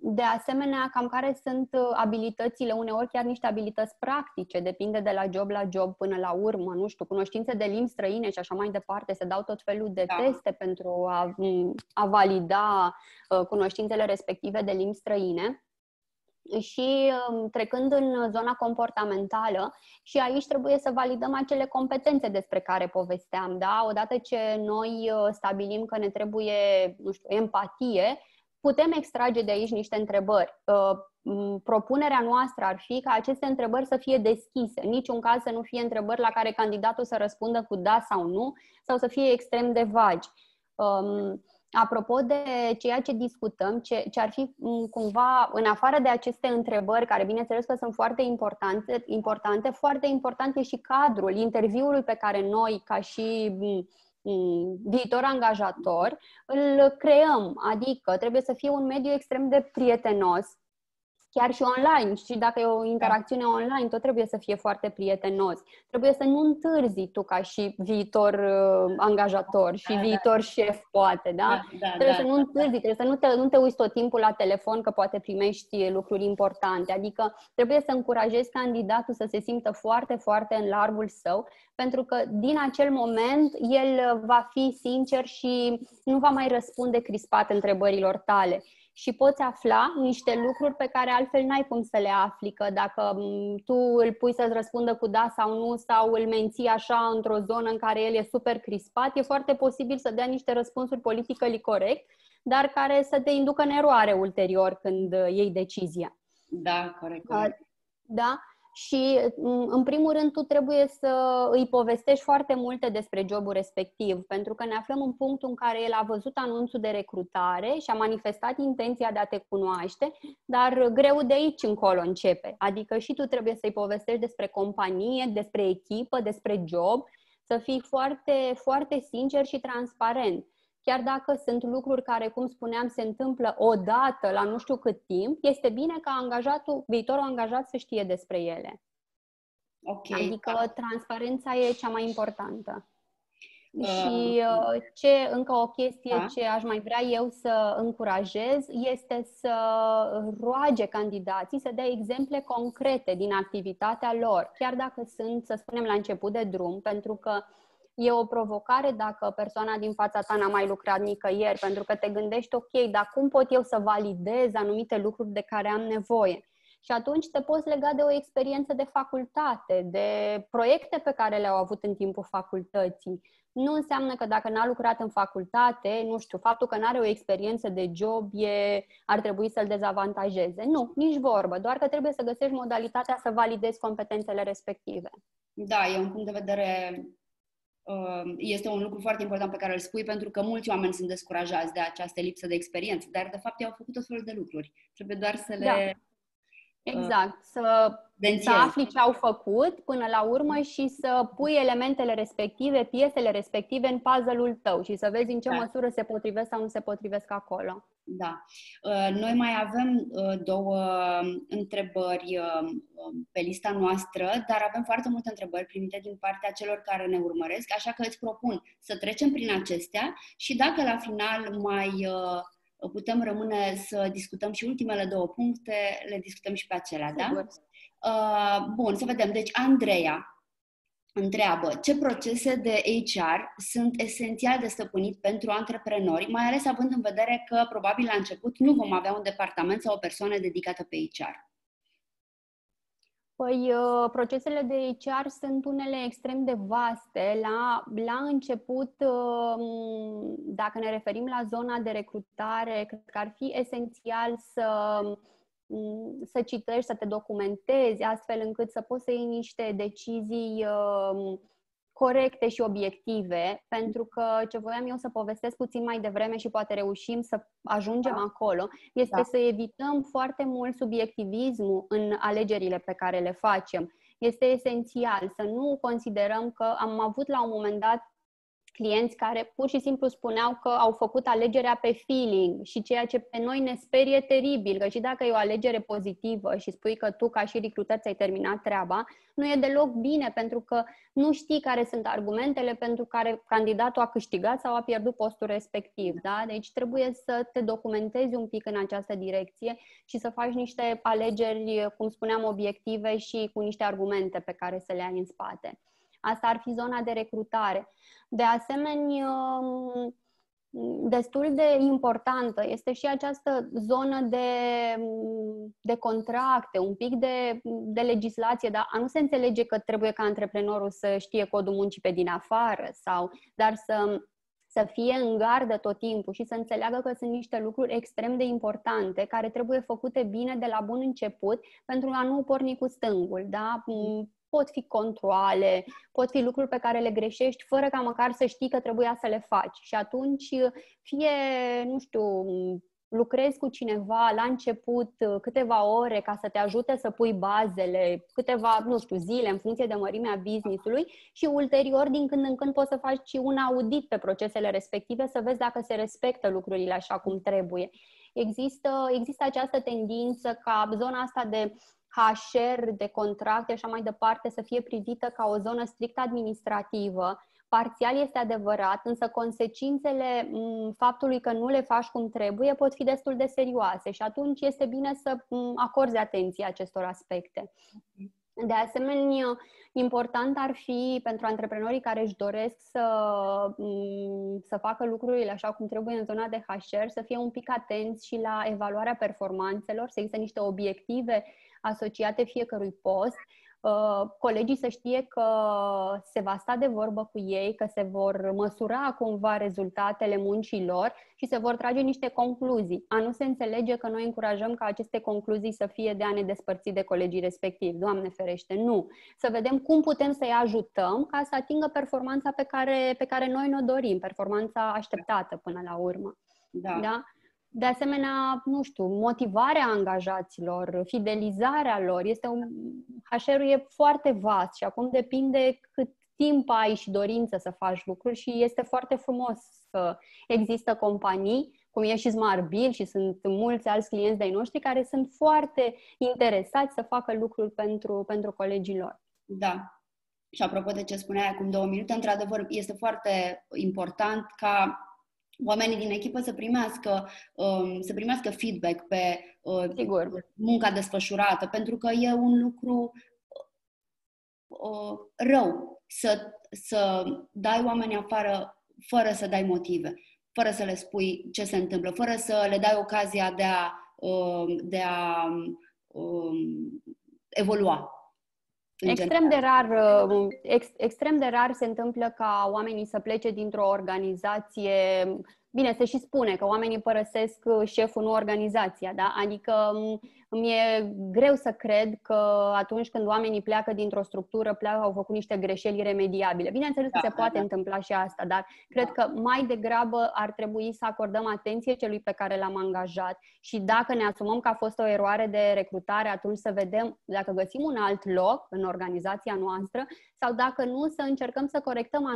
De asemenea, cam care sunt abilitățile, uneori chiar niște abilități practice, depinde de la job la job până la urmă, nu știu, cunoștințe de limbi străine și așa mai departe, se dau tot felul de teste pentru a valida cunoștințele respective de limbi străine. Și trecând în zona comportamentală, și aici trebuie să validăm acele competențe despre care povesteam, da? Odată ce noi stabilim că ne trebuie, nu știu, empatie, putem extrage de aici niște întrebări. Propunerea noastră ar fi ca aceste întrebări să fie deschise, în niciun caz să nu fie întrebări la care candidatul să răspundă cu da sau nu, sau să fie extrem de vagi. Apropo de ceea ce discutăm, ce ar fi cumva, în afară de aceste întrebări, care bineînțeles că sunt foarte importante, foarte important e și cadrul interviului pe care noi, ca și viitor angajator, îl creăm, adică trebuie să fie un mediu extrem de prietenos, chiar și online, și dacă e o interacțiune online, tot trebuie să fie foarte prietenos. Trebuie să nu întârzi tu ca și viitor angajator și viitor șef, poate, da? Trebuie să nu întârzi, trebuie să nu te uiți tot timpul la telefon că poate primești lucruri importante, adică trebuie să încurajezi candidatul să se simtă foarte, foarte în largul său, pentru că din acel moment el va fi sincer și nu va mai răspunde crispat întrebărilor tale. Și poți afla niște lucruri pe care altfel n-ai cum să le afli, că dacă tu îl pui să-ți răspundă cu da sau nu, sau îl menții așa într-o zonă în care el e super crispat, e foarte posibil să dea niște răspunsuri politically corect, dar care să te inducă în eroare ulterior când iei decizia. Da, corect. Da? Și, în primul rând, tu trebuie să îi povestești foarte multe despre jobul respectiv, pentru că ne aflăm în punctul în care el a văzut anunțul de recrutare și a manifestat intenția de a te cunoaște, dar greu de aici încolo începe. Adică și tu trebuie să-i povestești despre companie, despre echipă, despre job, să fii foarte, foarte sincer și transparent. Chiar dacă sunt lucruri care, cum spuneam, se întâmplă odată la nu știu cât timp, este bine ca viitorul angajat să știe despre ele. Okay, adică transparența e cea mai importantă. Și încă o chestie ce aș mai vrea eu să încurajez este să roage candidații să dea exemple concrete din activitatea lor, chiar dacă sunt, să spunem, la început de drum, pentru că e o provocare dacă persoana din fața ta n-a mai lucrat nicăieri, pentru că te gândești, ok, dar cum pot eu să validez anumite lucruri de care am nevoie? Și atunci te poți lega de o experiență de facultate, de proiecte pe care le-au avut în timpul facultății. Nu înseamnă că dacă n-a lucrat în facultate, nu știu, faptul că n-are o experiență de job ar trebui să-l dezavantajeze. Nu, nici vorbă, doar că trebuie să găsești modalitatea să validezi competențele respective. Da, e un punct de vedere este un lucru foarte important pe care îl spui, pentru că mulți oameni sunt descurajați de această lipsă de experiență, dar de fapt ei au făcut o felul de lucruri. Trebuie doar să le... Da. Exact, să afli ce au făcut până la urmă și să pui elementele respective, piesele respective în puzzle-ul tău și să vezi în ce măsură se potrivesc sau nu se potrivesc acolo. Da. Noi mai avem două întrebări pe lista noastră, dar avem foarte multe întrebări primite din partea celor care ne urmăresc, așa că îți propun să trecem prin acestea și dacă la final mai... putem rămâne să discutăm și ultimele două puncte, le discutăm și pe acelea, da? Bun, să vedem. Deci, Andreea întreabă, ce procese de HR sunt esențial de stăpânit pentru antreprenori, mai ales având în vedere că, probabil, la început nu vom avea un departament sau o persoană dedicată pe HR? Păi, procesele de HR sunt unele extrem de vaste. La început, dacă ne referim la zona de recrutare, cred că ar fi esențial să citești, să te documentezi, astfel încât să poți să iei niște decizii corecte și obiective, pentru că ce voiam eu să povestesc puțin mai devreme și poate reușim să ajungem acolo, este să evităm foarte mult subiectivismul în alegerile pe care le facem. Este esențial să nu considerăm că am avut la un moment dat clienți care pur și simplu spuneau că au făcut alegerea pe feeling și ceea ce pe noi ne sperie teribil, că și dacă e o alegere pozitivă și spui că tu ca și recruter ți-ai terminat treaba, nu e deloc bine pentru că nu știi care sunt argumentele pentru care candidatul a câștigat sau a pierdut postul respectiv. Da? Deci trebuie să te documentezi un pic în această direcție și să faci niște alegeri, cum spuneam, obiective și cu niște argumente pe care să le ai în spate. Asta ar fi zona de recrutare. De asemenea, destul de importantă este și această zonă de contracte, un pic de legislație, dar nu se înțelege că trebuie ca antreprenorul să știe codul muncii pe din afară, dar să fie în gardă tot timpul și să înțeleagă că sunt niște lucruri extrem de importante care trebuie făcute bine de la bun început pentru a nu porni cu stângul, da? Pot fi controale, pot fi lucruri pe care le greșești fără ca măcar să știi că trebuia să le faci. Și atunci fie, nu știu, lucrezi cu cineva la început câteva ore ca să te ajute să pui bazele, câteva, nu știu, zile în funcție de mărimea business-ului și ulterior din când în când poți să faci și un audit pe procesele respective să vezi dacă se respectă lucrurile așa cum trebuie. Există această tendință ca zona asta de HR, de contracte și așa mai departe, să fie privită ca o zonă strict administrativă. Parțial este adevărat, însă consecințele faptului că nu le faci cum trebuie pot fi destul de serioase și atunci este bine să acorzi atenție acestor aspecte. De asemenea, important ar fi pentru antreprenorii care își doresc să facă lucrurile așa cum trebuie în zona de HR, să fie un pic atenți și la evaluarea performanțelor, să existe niște obiective asociate fiecărui post, colegii să știe că se va sta de vorbă cu ei, că se vor măsura cumva rezultatele muncii lor și se vor trage niște concluzii. A nu se înțelege că noi încurajăm ca aceste concluzii să fie de a ne despărți de colegii respectivi. Doamne ferește, nu! Să vedem cum putem să-i ajutăm ca să atingă performanța pe care noi ne-o dorim, performanța așteptată până la urmă. Da? Da? De asemenea, nu știu, motivarea angajaților, fidelizarea lor, HR-ul e foarte vast și acum depinde cât timp ai și dorință să faci lucruri și este foarte frumos că există companii, cum e și Smart Bill și sunt mulți alți clienți de-ai noștri care sunt foarte interesați să facă lucruri pentru colegii lor. Da. Și apropo de ce spuneai acum 2 minute, într-adevăr, este foarte important ca oamenii din echipă să primească feedback pe munca desfășurată, pentru că e un lucru rău să dai oamenii afară fără să dai motive, fără să le spui ce se întâmplă, fără să le dai ocazia de a evolua. Extrem de rar se întâmplă ca oamenii să plece dintr-o organizație. Bine, se și spune că oamenii părăsesc șeful, nu organizația, da? Adică Îmi e greu să cred că atunci când oamenii pleacă dintr-o structură, pleacă, au făcut niște greșeli iremediabile. Bineînțeles că se poate întâmpla și asta, dar cred că mai degrabă ar trebui să acordăm atenție celui pe care l-am angajat și dacă ne asumăm că a fost o eroare de recrutare, atunci să vedem dacă găsim un alt loc în organizația noastră sau dacă nu, să încercăm să corectăm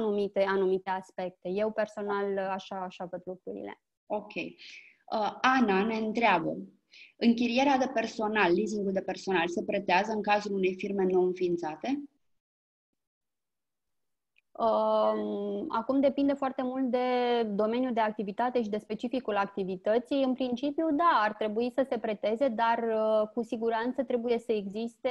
anumite aspecte. Eu personal așa văd lucrurile. Ok. Ana ne întreabă. Închirierea de personal, leasingul de personal, se pretează în cazul unei firme nou înființate? Acum depinde foarte mult de domeniul de activitate și de specificul activității. În principiu, da, ar trebui să se preteze, dar cu siguranță trebuie să existe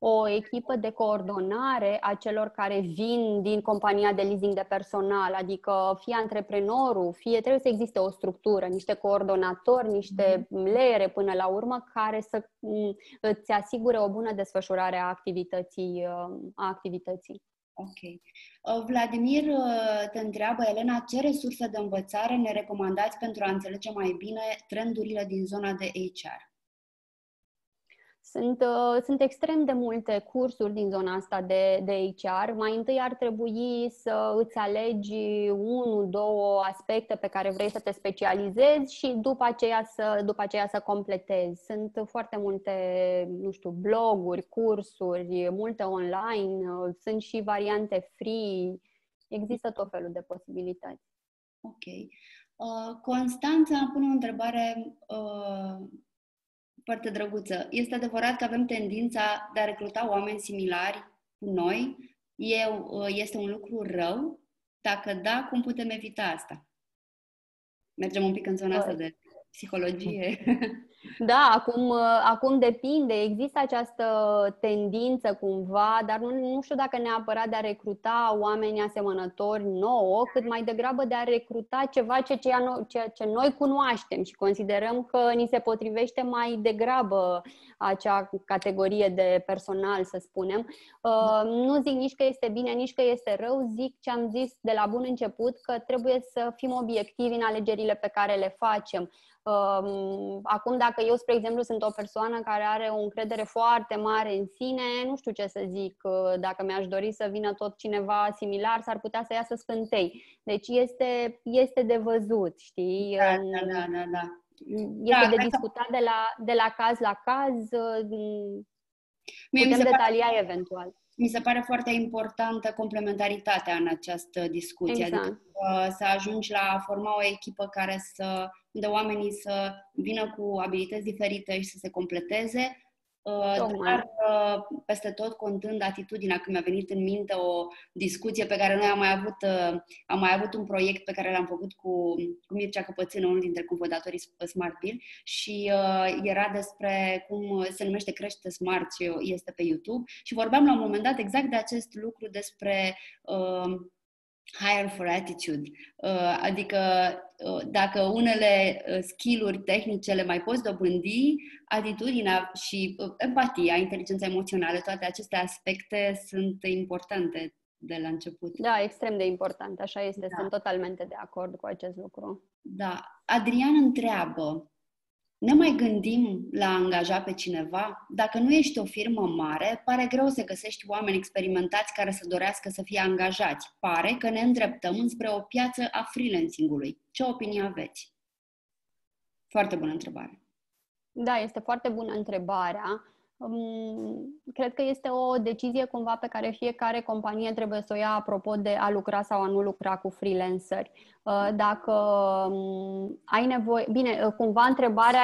o echipă de coordonare a celor care vin din compania de leasing de personal, adică fie antreprenorul, fie trebuie să existe o structură, niște coordonatori, niște leere până la urmă care să îți asigure o bună desfășurare a activității. Ok. Vladimir te întreabă, Elena, ce resurse de învățare ne recomandați pentru a înțelege mai bine trendurile din zona de HR? Sunt extrem de multe cursuri din zona asta de HR. Mai întâi ar trebui să îți alegi 1-2 aspecte pe care vrei să te specializezi și după aceea să completezi. Sunt foarte multe, nu știu, bloguri, cursuri, multe online, sunt și variante free. Există tot felul de posibilități. Ok. Constanța îmi pune o întrebare foarte drăguță. Este adevărat că avem tendința de a recruta oameni similari cu noi? Este un lucru rău? Dacă da, cum putem evita asta? Mergem un pic în zona asta de psihologie. Da, acum depinde. Există această tendință cumva, dar nu știu dacă neapărat de a recruta oameni asemănători nouă, cât mai degrabă de a recruta ceva ceea ce noi cunoaștem și considerăm că ni se potrivește mai degrabă acea categorie de personal, să spunem. Nu zic nici că este bine, nici că este rău, zic ce am zis de la bun început, că trebuie să fim obiectivi în alegerile pe care le facem. Acum, dacă eu, spre exemplu, sunt o persoană care are o încredere foarte mare în sine, nu știu ce să zic, dacă mi-aș dori să vină tot cineva similar, s-ar putea să iasă scântei. Deci este de văzut, știi? Da. Este de discutat de la caz la caz, putem detalia eventual. Mi se pare foarte importantă complementaritatea în această discuție. Exact. Adică să ajungi la a forma o echipă unde oamenii să vină cu abilități diferite și să se completeze, dar peste tot contând atitudinea. Când mi-a venit în minte o discuție pe care noi am mai avut un proiect pe care l-am făcut cu Mircea Căpățână, unul dintre cofondatorii Smart Bill, și era despre cum se numește Crește Smart și este pe YouTube și vorbeam la un moment dat exact de acest lucru, despre hire for attitude, adică dacă unele skill-uri tehnice le mai poți dobândi, atitudinea și empatia, inteligența emoțională, toate aceste aspecte sunt importante de la început. Da, extrem de important, așa este, da. Sunt totalmente de acord cu acest lucru. Da. Adrian întreabă, ne mai gândim la a angaja pe cineva? Dacă nu ești o firmă mare, pare greu să găsești oameni experimentați care să dorească să fie angajați. Pare că ne îndreptăm înspre o piață a freelancing-ului. Ce opinie aveți? Foarte bună întrebare. Da, este foarte bună întrebarea. Cred că este o decizie cumva pe care fiecare companie trebuie să o ia apropo de a lucra sau a nu lucra cu freelanceri. Dacă ai nevoie... Bine, cumva întrebarea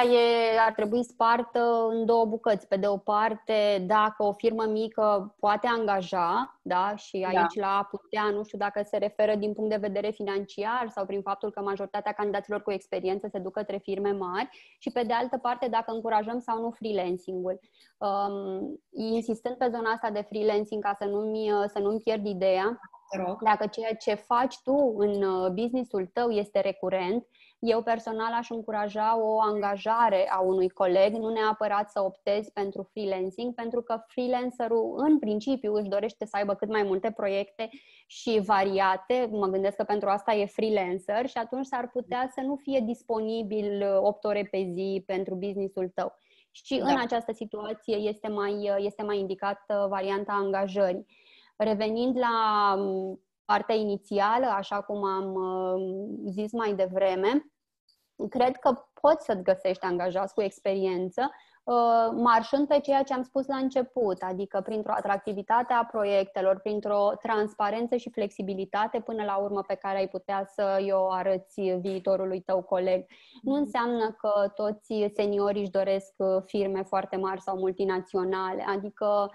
ar trebui spartă în două bucăți. Pe de o parte, dacă o firmă mică poate angaja, da, și aici la a putea, nu știu dacă se referă din punct de vedere financiar sau prin faptul că majoritatea candidaților cu experiență se duc către firme mari, și pe de altă parte, dacă încurajăm sau nu freelancing-ul. Insistând pe zona asta de freelancing, ca să nu-mi pierd ideea, dacă ceea ce faci tu în business-ul tău este recurent, eu personal aș încuraja o angajare a unui coleg, nu neapărat să optezi pentru freelancing, pentru că freelancerul în principiu își dorește să aibă cât mai multe proiecte și variate, mă gândesc că pentru asta e freelancer, și atunci s-ar putea să nu fie disponibil 8 ore pe zi pentru business-ul tău. Și în această situație este mai indicată varianta angajării. Revenind la partea inițială, așa cum am zis mai devreme, cred că poți să-ți găsești angajați cu experiență, marșând pe ceea ce am spus la început, adică printr-o atractivitate a proiectelor, printr-o transparență și flexibilitate până la urmă pe care ai putea să o arăți viitorului tău coleg. Nu înseamnă că toți seniorii își doresc firme foarte mari sau multinaționale, adică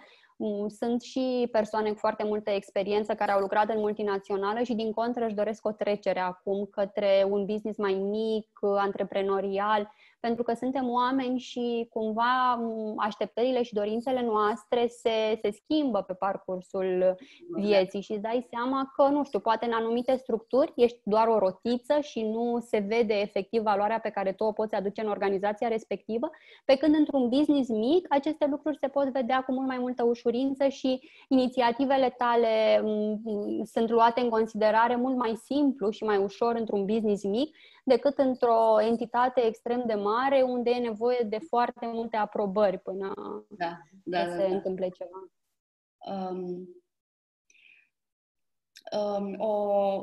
sunt și persoane cu foarte multă experiență care au lucrat în multinațională și din contră își doresc o trecere acum către un business mai mic, antreprenorial, pentru că suntem oameni și cumva așteptările și dorințele noastre se schimbă pe parcursul vieții și îți dai seama că, nu știu, poate în anumite structuri ești doar o rotiță și nu se vede efectiv valoarea pe care tu o poți aduce în organizația respectivă, pe când într-un business mic aceste lucruri se pot vedea cu mult mai multă ușurință și inițiativele tale sunt luate în considerare mult mai simplu și mai ușor într-un business mic decât într-o entitate extrem de mare, unde e nevoie de foarte multe aprobări până se întâmple ceva.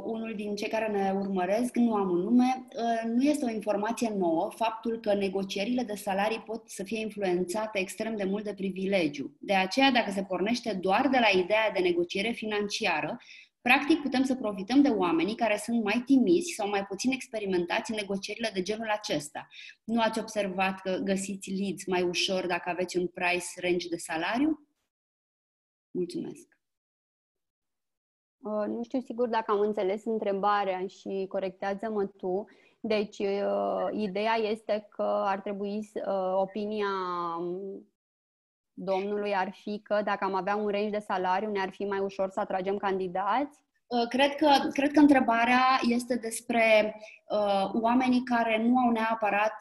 Unul din cei care ne urmăresc, nu am un nume, nu este o informație nouă faptul că negocierile de salarii pot să fie influențate extrem de mult de privilegiu. De aceea, dacă se pornește doar de la ideea de negociere financiară, practic, putem să profităm de oamenii care sunt mai timizi sau mai puțin experimentați în negocierile de genul acesta. Nu ați observat că găsiți leads mai ușor dacă aveți un price range de salariu? Mulțumesc! Nu știu sigur dacă am înțeles întrebarea și corectează-mă tu. Deci, ideea este că ar trebui opinia domnului ar fi că dacă am avea un range de salariu ne-ar fi mai ușor să atragem candidați? Cred că întrebarea este despre oamenii care nu au neapărat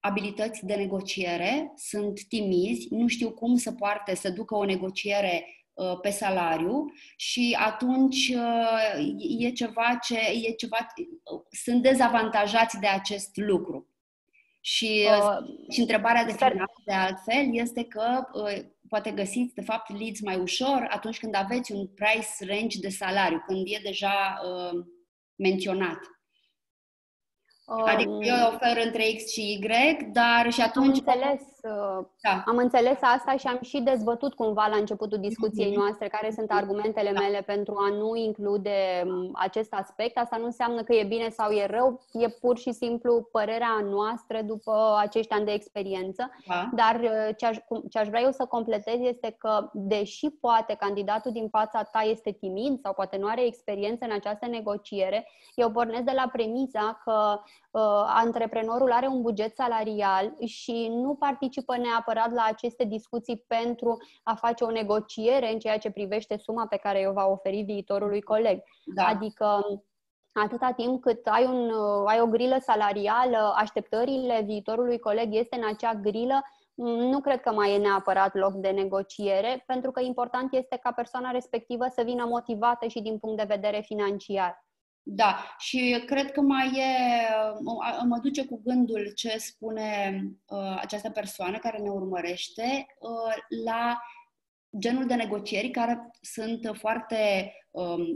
abilități de negociere, sunt timizi, nu știu cum să poarte, să ducă o negociere pe salariu și atunci sunt dezavantajați de acest lucru. Și întrebarea de final, de altfel, este că poate găsiți, de fapt, leads mai ușor atunci când aveți un price range de salariu, când e deja menționat. Adică eu ofer între X și Y, dar și atunci... Am înțeles asta și am și dezbătut cumva la începutul discuției noastre care sunt argumentele mele pentru a nu include acest aspect. Asta nu înseamnă că e bine sau e rău, e pur și simplu părerea noastră după acești ani de experiență. Dar ce aș vrea eu să completez este că, deși poate candidatul din fața ta este timid sau poate nu are experiență în această negociere, eu pornesc de la premisa că antreprenorul are un buget salarial și nu participă neapărat la aceste discuții pentru a face o negociere în ceea ce privește suma pe care o va oferi viitorului coleg. Adică atâta timp cât ai o grilă salarială, așteptările viitorului coleg este în acea grilă, nu cred că mai e neapărat loc de negociere, pentru că important este ca persoana respectivă să vină motivată și din punct de vedere financiar. Și cred că mă duce cu gândul ce spune această persoană care ne urmărește la genul de negocieri care sunt foarte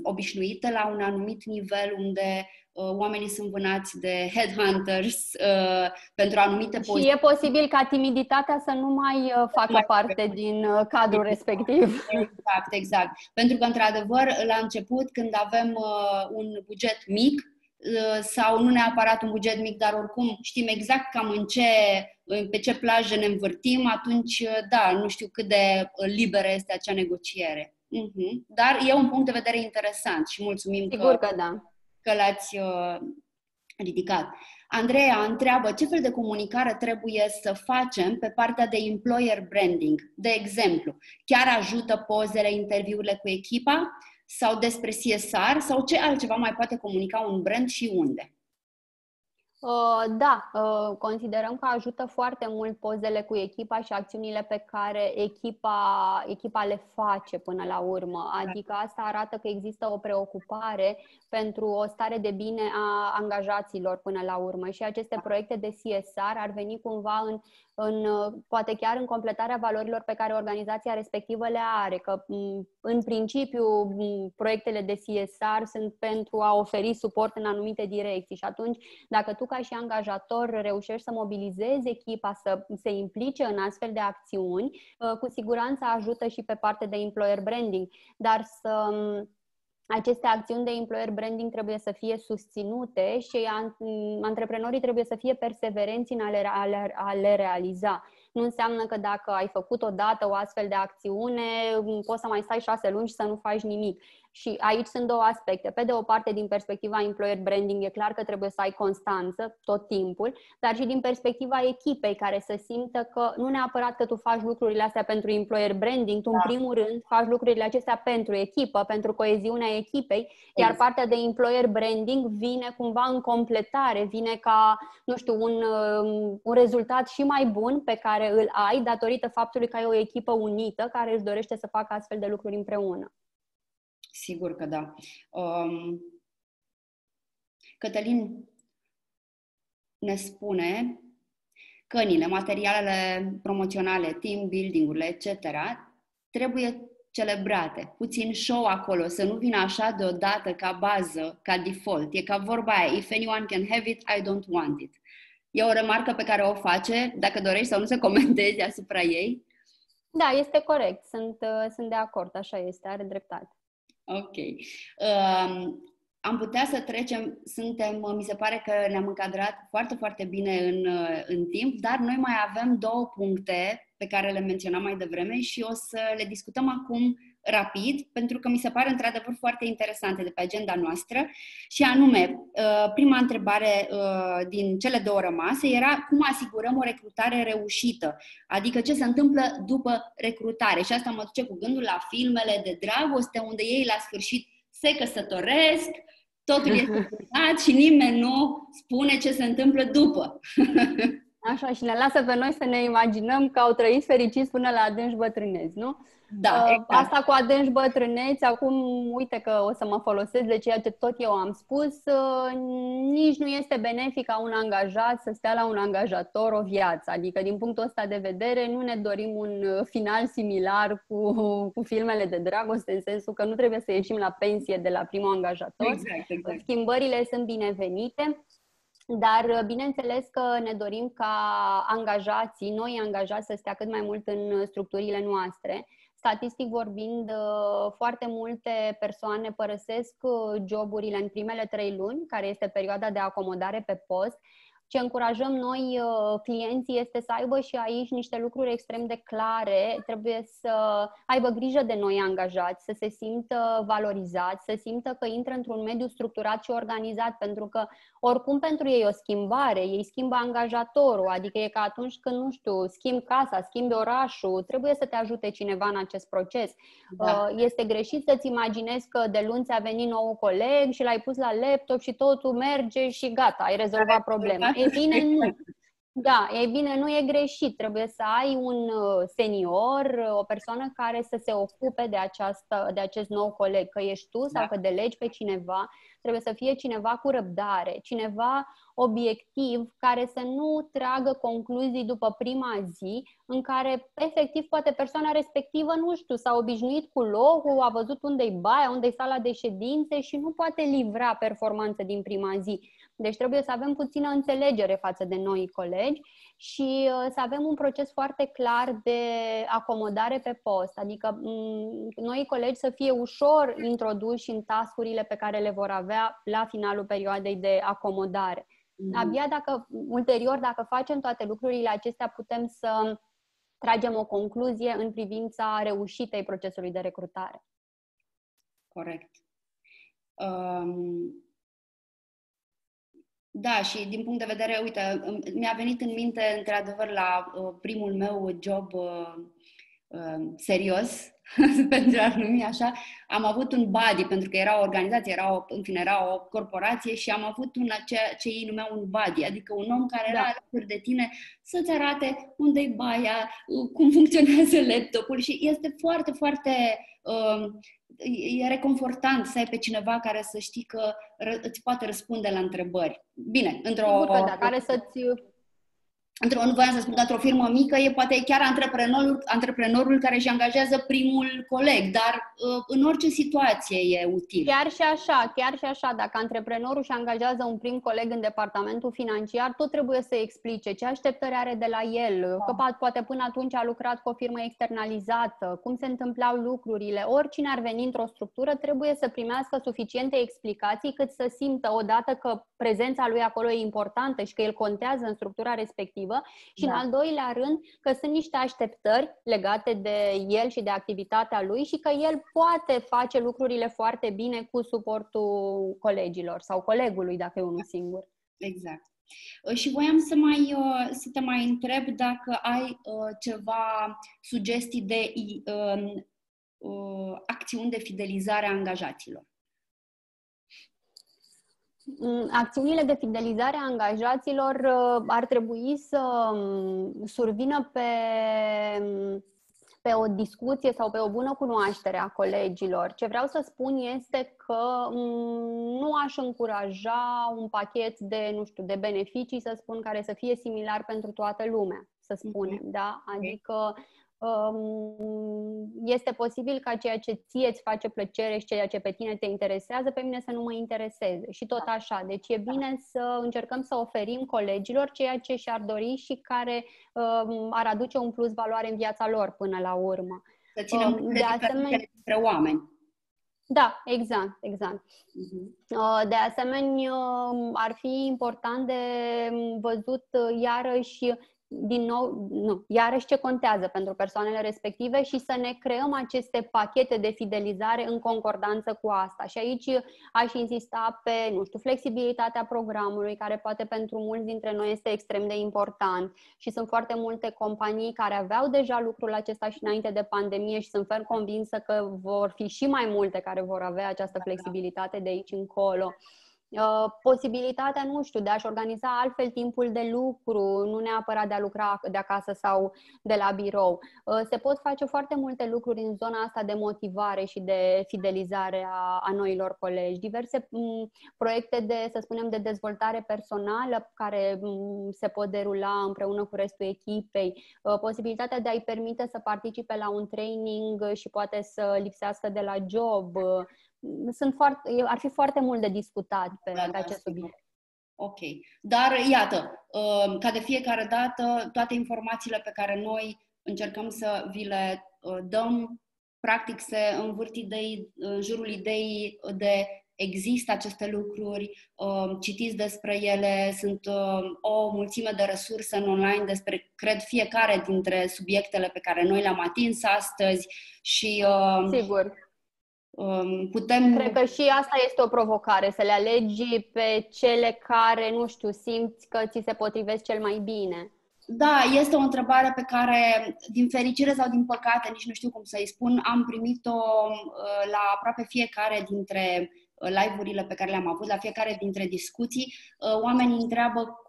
obișnuite la un anumit nivel unde oamenii sunt vânați de headhunters pentru anumite poziții. Și e posibil ca timiditatea să nu mai facă parte din cadrul respectiv. Exact. Pentru că, într-adevăr, la început, când avem un buget mic, sau nu neapărat un buget mic, dar oricum știm exact cam pe ce plajă ne învârtim, atunci, nu știu cât de liberă este acea negociere. Dar e un punct de vedere interesant și mulțumim că l-ați ridicat. Andreea întreabă ce fel de comunicare trebuie să facem pe partea de employer branding. De exemplu, chiar ajută pozele, interviurile cu echipa sau despre CSR sau ce altceva mai poate comunica un brand și unde? Da, considerăm că ajută foarte mult pozele cu echipa și acțiunile pe care echipa le face până la urmă. Adică asta arată că există o preocupare pentru o stare de bine a angajaților până la urmă. Și aceste proiecte de CSR ar veni cumva poate chiar în completarea valorilor pe care organizația respectivă le are. Că în principiu proiectele de CSR sunt pentru a oferi suport în anumite direcții. Și atunci, dacă tu ca și angajator reușești să mobilizezi echipa să se implice în astfel de acțiuni, cu siguranță ajută și pe partea de employer branding. Dar aceste acțiuni de employer branding trebuie să fie susținute și antreprenorii trebuie să fie perseverenți în a le realiza. Nu înseamnă că dacă ai făcut odată o astfel de acțiune, poți să mai stai 6 luni și să nu faci nimic. Și aici sunt două aspecte. Pe de o parte, din perspectiva employer branding, e clar că trebuie să ai constanță tot timpul, dar și din perspectiva echipei, care să simtă că nu neapărat că tu faci lucrurile astea pentru employer branding, tu în primul rând faci lucrurile acestea pentru echipă, pentru coeziunea echipei, iar partea de employer branding vine cumva în completare, vine ca, nu știu, un rezultat și mai bun pe care îl ai datorită faptului că ai o echipă unită care își dorește să facă astfel de lucruri împreună. Sigur că da. Cătălin ne spune cănile, materialele promoționale, team building-urile, etc. trebuie celebrate. Puțin show acolo, să nu vină așa deodată ca bază, ca default. E ca vorba aia, if anyone can have it, I don't want it. E o remarcă pe care o face, dacă dorești sau nu se comentezi asupra ei? Da, este corect. Sunt de acord, așa este, are dreptate. Ok. Am putea să trecem, mi se pare că ne-am încadrat foarte, foarte bine în timp, dar noi mai avem 2 puncte pe care le menționam mai devreme și o să le discutăm acum rapid, pentru că mi se pare într-adevăr foarte interesante de pe agenda noastră și anume, prima întrebare din cele 2 rămase era cum asigurăm o recrutare reușită, adică ce se întâmplă după recrutare și asta mă duce cu gândul la filmele de dragoste unde ei la sfârșit se căsătoresc, totul este terminat și nimeni nu spune ce se întâmplă după. Așa, și ne lasă pe noi să ne imaginăm că au trăit fericiți până la adânci bătrâneți, nu? Da, exact. Asta cu adânci bătrâneți, acum uite că o să mă folosesc de ceea ce tot eu am spus, nici nu este benefic ca un angajat să stea la un angajator o viață. Adică, din punctul ăsta de vedere, nu ne dorim un final similar cu filmele de dragoste, în sensul că nu trebuie să ieșim la pensie de la primul angajator. Exact. Schimbările sunt binevenite. Dar, bineînțeles că ne dorim ca angajații, noi angajați, să stea cât mai mult în structurile noastre. Statistic vorbind, foarte multe persoane părăsesc joburile în primele 3 luni, care este perioada de acomodare pe post. Ce încurajăm noi clienții este să aibă și aici niște lucruri extrem de clare. Trebuie să aibă grijă de noi angajați, să se simtă valorizați, să simtă că intră într-un mediu structurat și organizat, pentru că oricum pentru ei o schimbare, ei schimbă angajatorul, adică e ca atunci când, nu știu, schimbi casa, schimbi orașul, trebuie să te ajute cineva în acest proces. Da. Este greșit să-ți imaginezi că de luni ți-a venit nou coleg și l-ai pus la laptop și totul merge și gata, ai rezolvat problema. E bine, nu. Da, e bine, nu e greșit. Trebuie să ai un senior, o persoană care să se ocupe de acest nou coleg, că ești tu sau că delegi pe cineva. Trebuie să fie cineva cu răbdare, cineva obiectiv, care să nu tragă concluzii după prima zi, în care, efectiv, poate persoana respectivă, nu știu, s-a obișnuit cu locul, a văzut unde-i baia, unde-i sala de ședințe și nu poate livra performanță din prima zi. Deci trebuie să avem puțină înțelegere față de noi colegi și să avem un proces foarte clar de acomodare pe post, adică noi colegi să fie ușor introduși în task-urile pe care le vor avea la finalul perioadei de acomodare. Abia dacă, ulterior, dacă facem toate lucrurile acestea, putem să tragem o concluzie în privința reușitei procesului de recrutare. Corect. Da, și din punct de vedere, uite, mi-a venit în minte, într-adevăr, la primul meu job serios, pentru a numi așa, am avut un buddy, pentru că era o organizație, era o corporație și am avut ce ei numeau un buddy, adică un om care era alături de tine să-ți arate unde-i baia, cum funcționează laptopul și este foarte, foarte... E reconfortant să ai pe cineva care să știi că îți poate răspunde la întrebări. Bine, într-o firmă mică e poate chiar antreprenorul care își angajează primul coleg, dar în orice situație e util. Chiar și așa, dacă antreprenorul își angajează un prim coleg în departamentul financiar, tot trebuie să explice ce așteptări are de la el, că poate până atunci a lucrat cu o firmă externalizată, cum se întâmplau lucrurile. Oricine ar veni într-o structură trebuie să primească suficiente explicații cât să simtă odată că prezența lui acolo e importantă și că el contează în structura respectivă. Și în al doilea rând că sunt niște așteptări legate de el și de activitatea lui și că el poate face lucrurile foarte bine cu suportul colegilor sau colegului, dacă e unul singur. Exact. Și voiam să te mai întreb dacă ai ceva sugestii de acțiuni de fidelizare a angajaților. Acțiunile de fidelizare a angajaților ar trebui să survină pe o discuție sau pe o bună cunoaștere a colegilor. Ce vreau să spun este că nu aș încuraja un pachet de, nu știu, de beneficii, să spun, care să fie similar pentru toată lumea, să spunem, da? Adică este posibil ca ceea ce ție îți face plăcere și ceea ce pe tine te interesează, pe mine să nu mă intereseze. Și tot așa. Deci e bine să încercăm să oferim colegilor ceea ce și-ar dori și care ar aduce un plus valoare în viața lor până la urmă. Să ținem de asemenea între oameni. Da, exact. De asemenea, ar fi important de văzut iarăși ce contează pentru persoanele respective și să ne creăm aceste pachete de fidelizare în concordanță cu asta. Și aici aș insista pe, nu știu, flexibilitatea programului, care poate pentru mulți dintre noi este extrem de important. Și sunt foarte multe companii care aveau deja lucrul acesta și înainte de pandemie și sunt ferm convinsă că vor fi și mai multe care vor avea această flexibilitate de aici încolo. Posibilitatea, nu știu, de a-și organiza altfel timpul de lucru, nu neapărat de a lucra de acasă sau de la birou. Se pot face foarte multe lucruri în zona asta de motivare și de fidelizare a noilor colegi. Diverse proiecte de, să spunem, de dezvoltare personală care se pot derula împreună cu restul echipei. Posibilitatea de a-i permite să participe la un training și poate să lipsească de la job. Ar fi foarte mult de discutat pe acest subiect. Ok. Dar, iată, ca de fiecare dată, toate informațiile pe care noi încercăm să vi le dăm, practic se învârt în jurul ideii de există aceste lucruri, citiți despre ele, sunt o mulțime de resurse în online despre, cred, fiecare dintre subiectele pe care noi le-am atins astăzi și... Sigur. Cred că și asta este o provocare, să le alegi pe cele care, nu știu, simți că ți se potrivesc cel mai bine. Da, este o întrebare pe care, din fericire sau din păcate, nici nu știu cum să-i spun, am primit-o la aproape fiecare dintre live-urile pe care le-am avut, la fiecare dintre discuții. Oamenii întreabă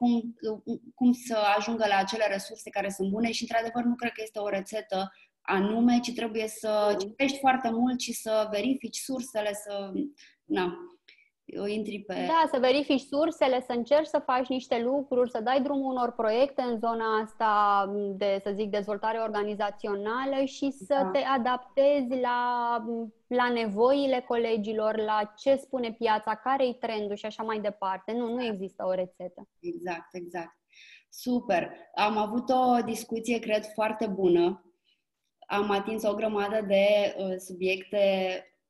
cum să ajungă la acele resurse care sunt bune și, într-adevăr, nu cred că este o rețetă anume, ci trebuie să citești foarte mult și să verifici sursele, să verifici sursele, să încerci să faci niște lucruri, să dai drumul unor proiecte în zona asta de, să zic, dezvoltare organizațională și să te adaptezi la nevoile colegilor, la ce spune piața, care-i trendul și așa mai departe. Nu există o rețetă. Exact. Super! Am avut o discuție, cred, foarte bună. Am atins o grămadă de subiecte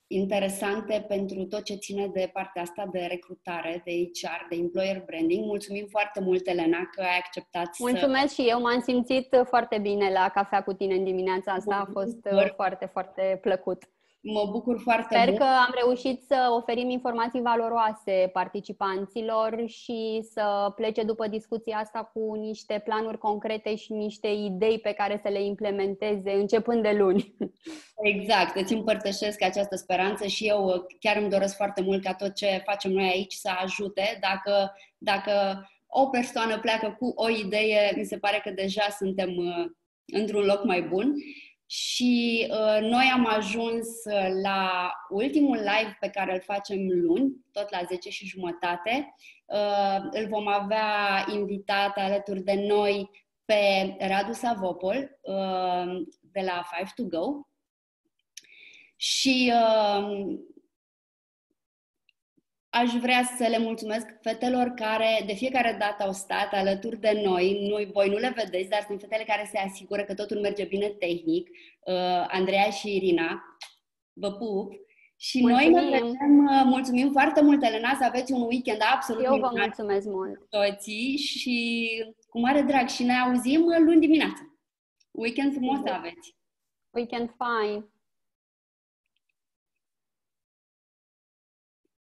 interesante pentru tot ce ține de partea asta de recrutare, de HR, de employer branding. Mulțumim foarte mult, Elena, că ai acceptat. Mulțumesc și eu, m-am simțit foarte bine la cafea cu tine în dimineața asta, a fost foarte, foarte plăcut. Mă bucur foarte mult. Sper că am reușit să oferim informații valoroase participanților și să plece după discuția asta cu niște planuri concrete și niște idei pe care să le implementeze începând de luni. Exact. Îți împărtășesc această speranță și eu chiar îmi doresc foarte mult ca tot ce facem noi aici să ajute. Dacă o persoană pleacă cu o idee, mi se pare că deja suntem într-un loc mai bun. Și noi am ajuns la ultimul live pe care îl facem luni, tot la 10:30. Îl vom avea invitat alături de noi pe Radu Savopol de la Five to Go. Și aș vrea să le mulțumesc fetelor care de fiecare dată au stat alături de noi. Voi nu le vedeți, dar sunt fetele care se asigură că totul merge bine tehnic. Andreea și Irina, vă pup! Și mulțumim. Noi ne vedem. Mulțumim foarte mult, Elena, să aveți un weekend absolut minunat. Eu vă mulțumesc mult! Toții și cu mare drag și ne auzim luni dimineață. Weekend frumos aveți! Weekend fain!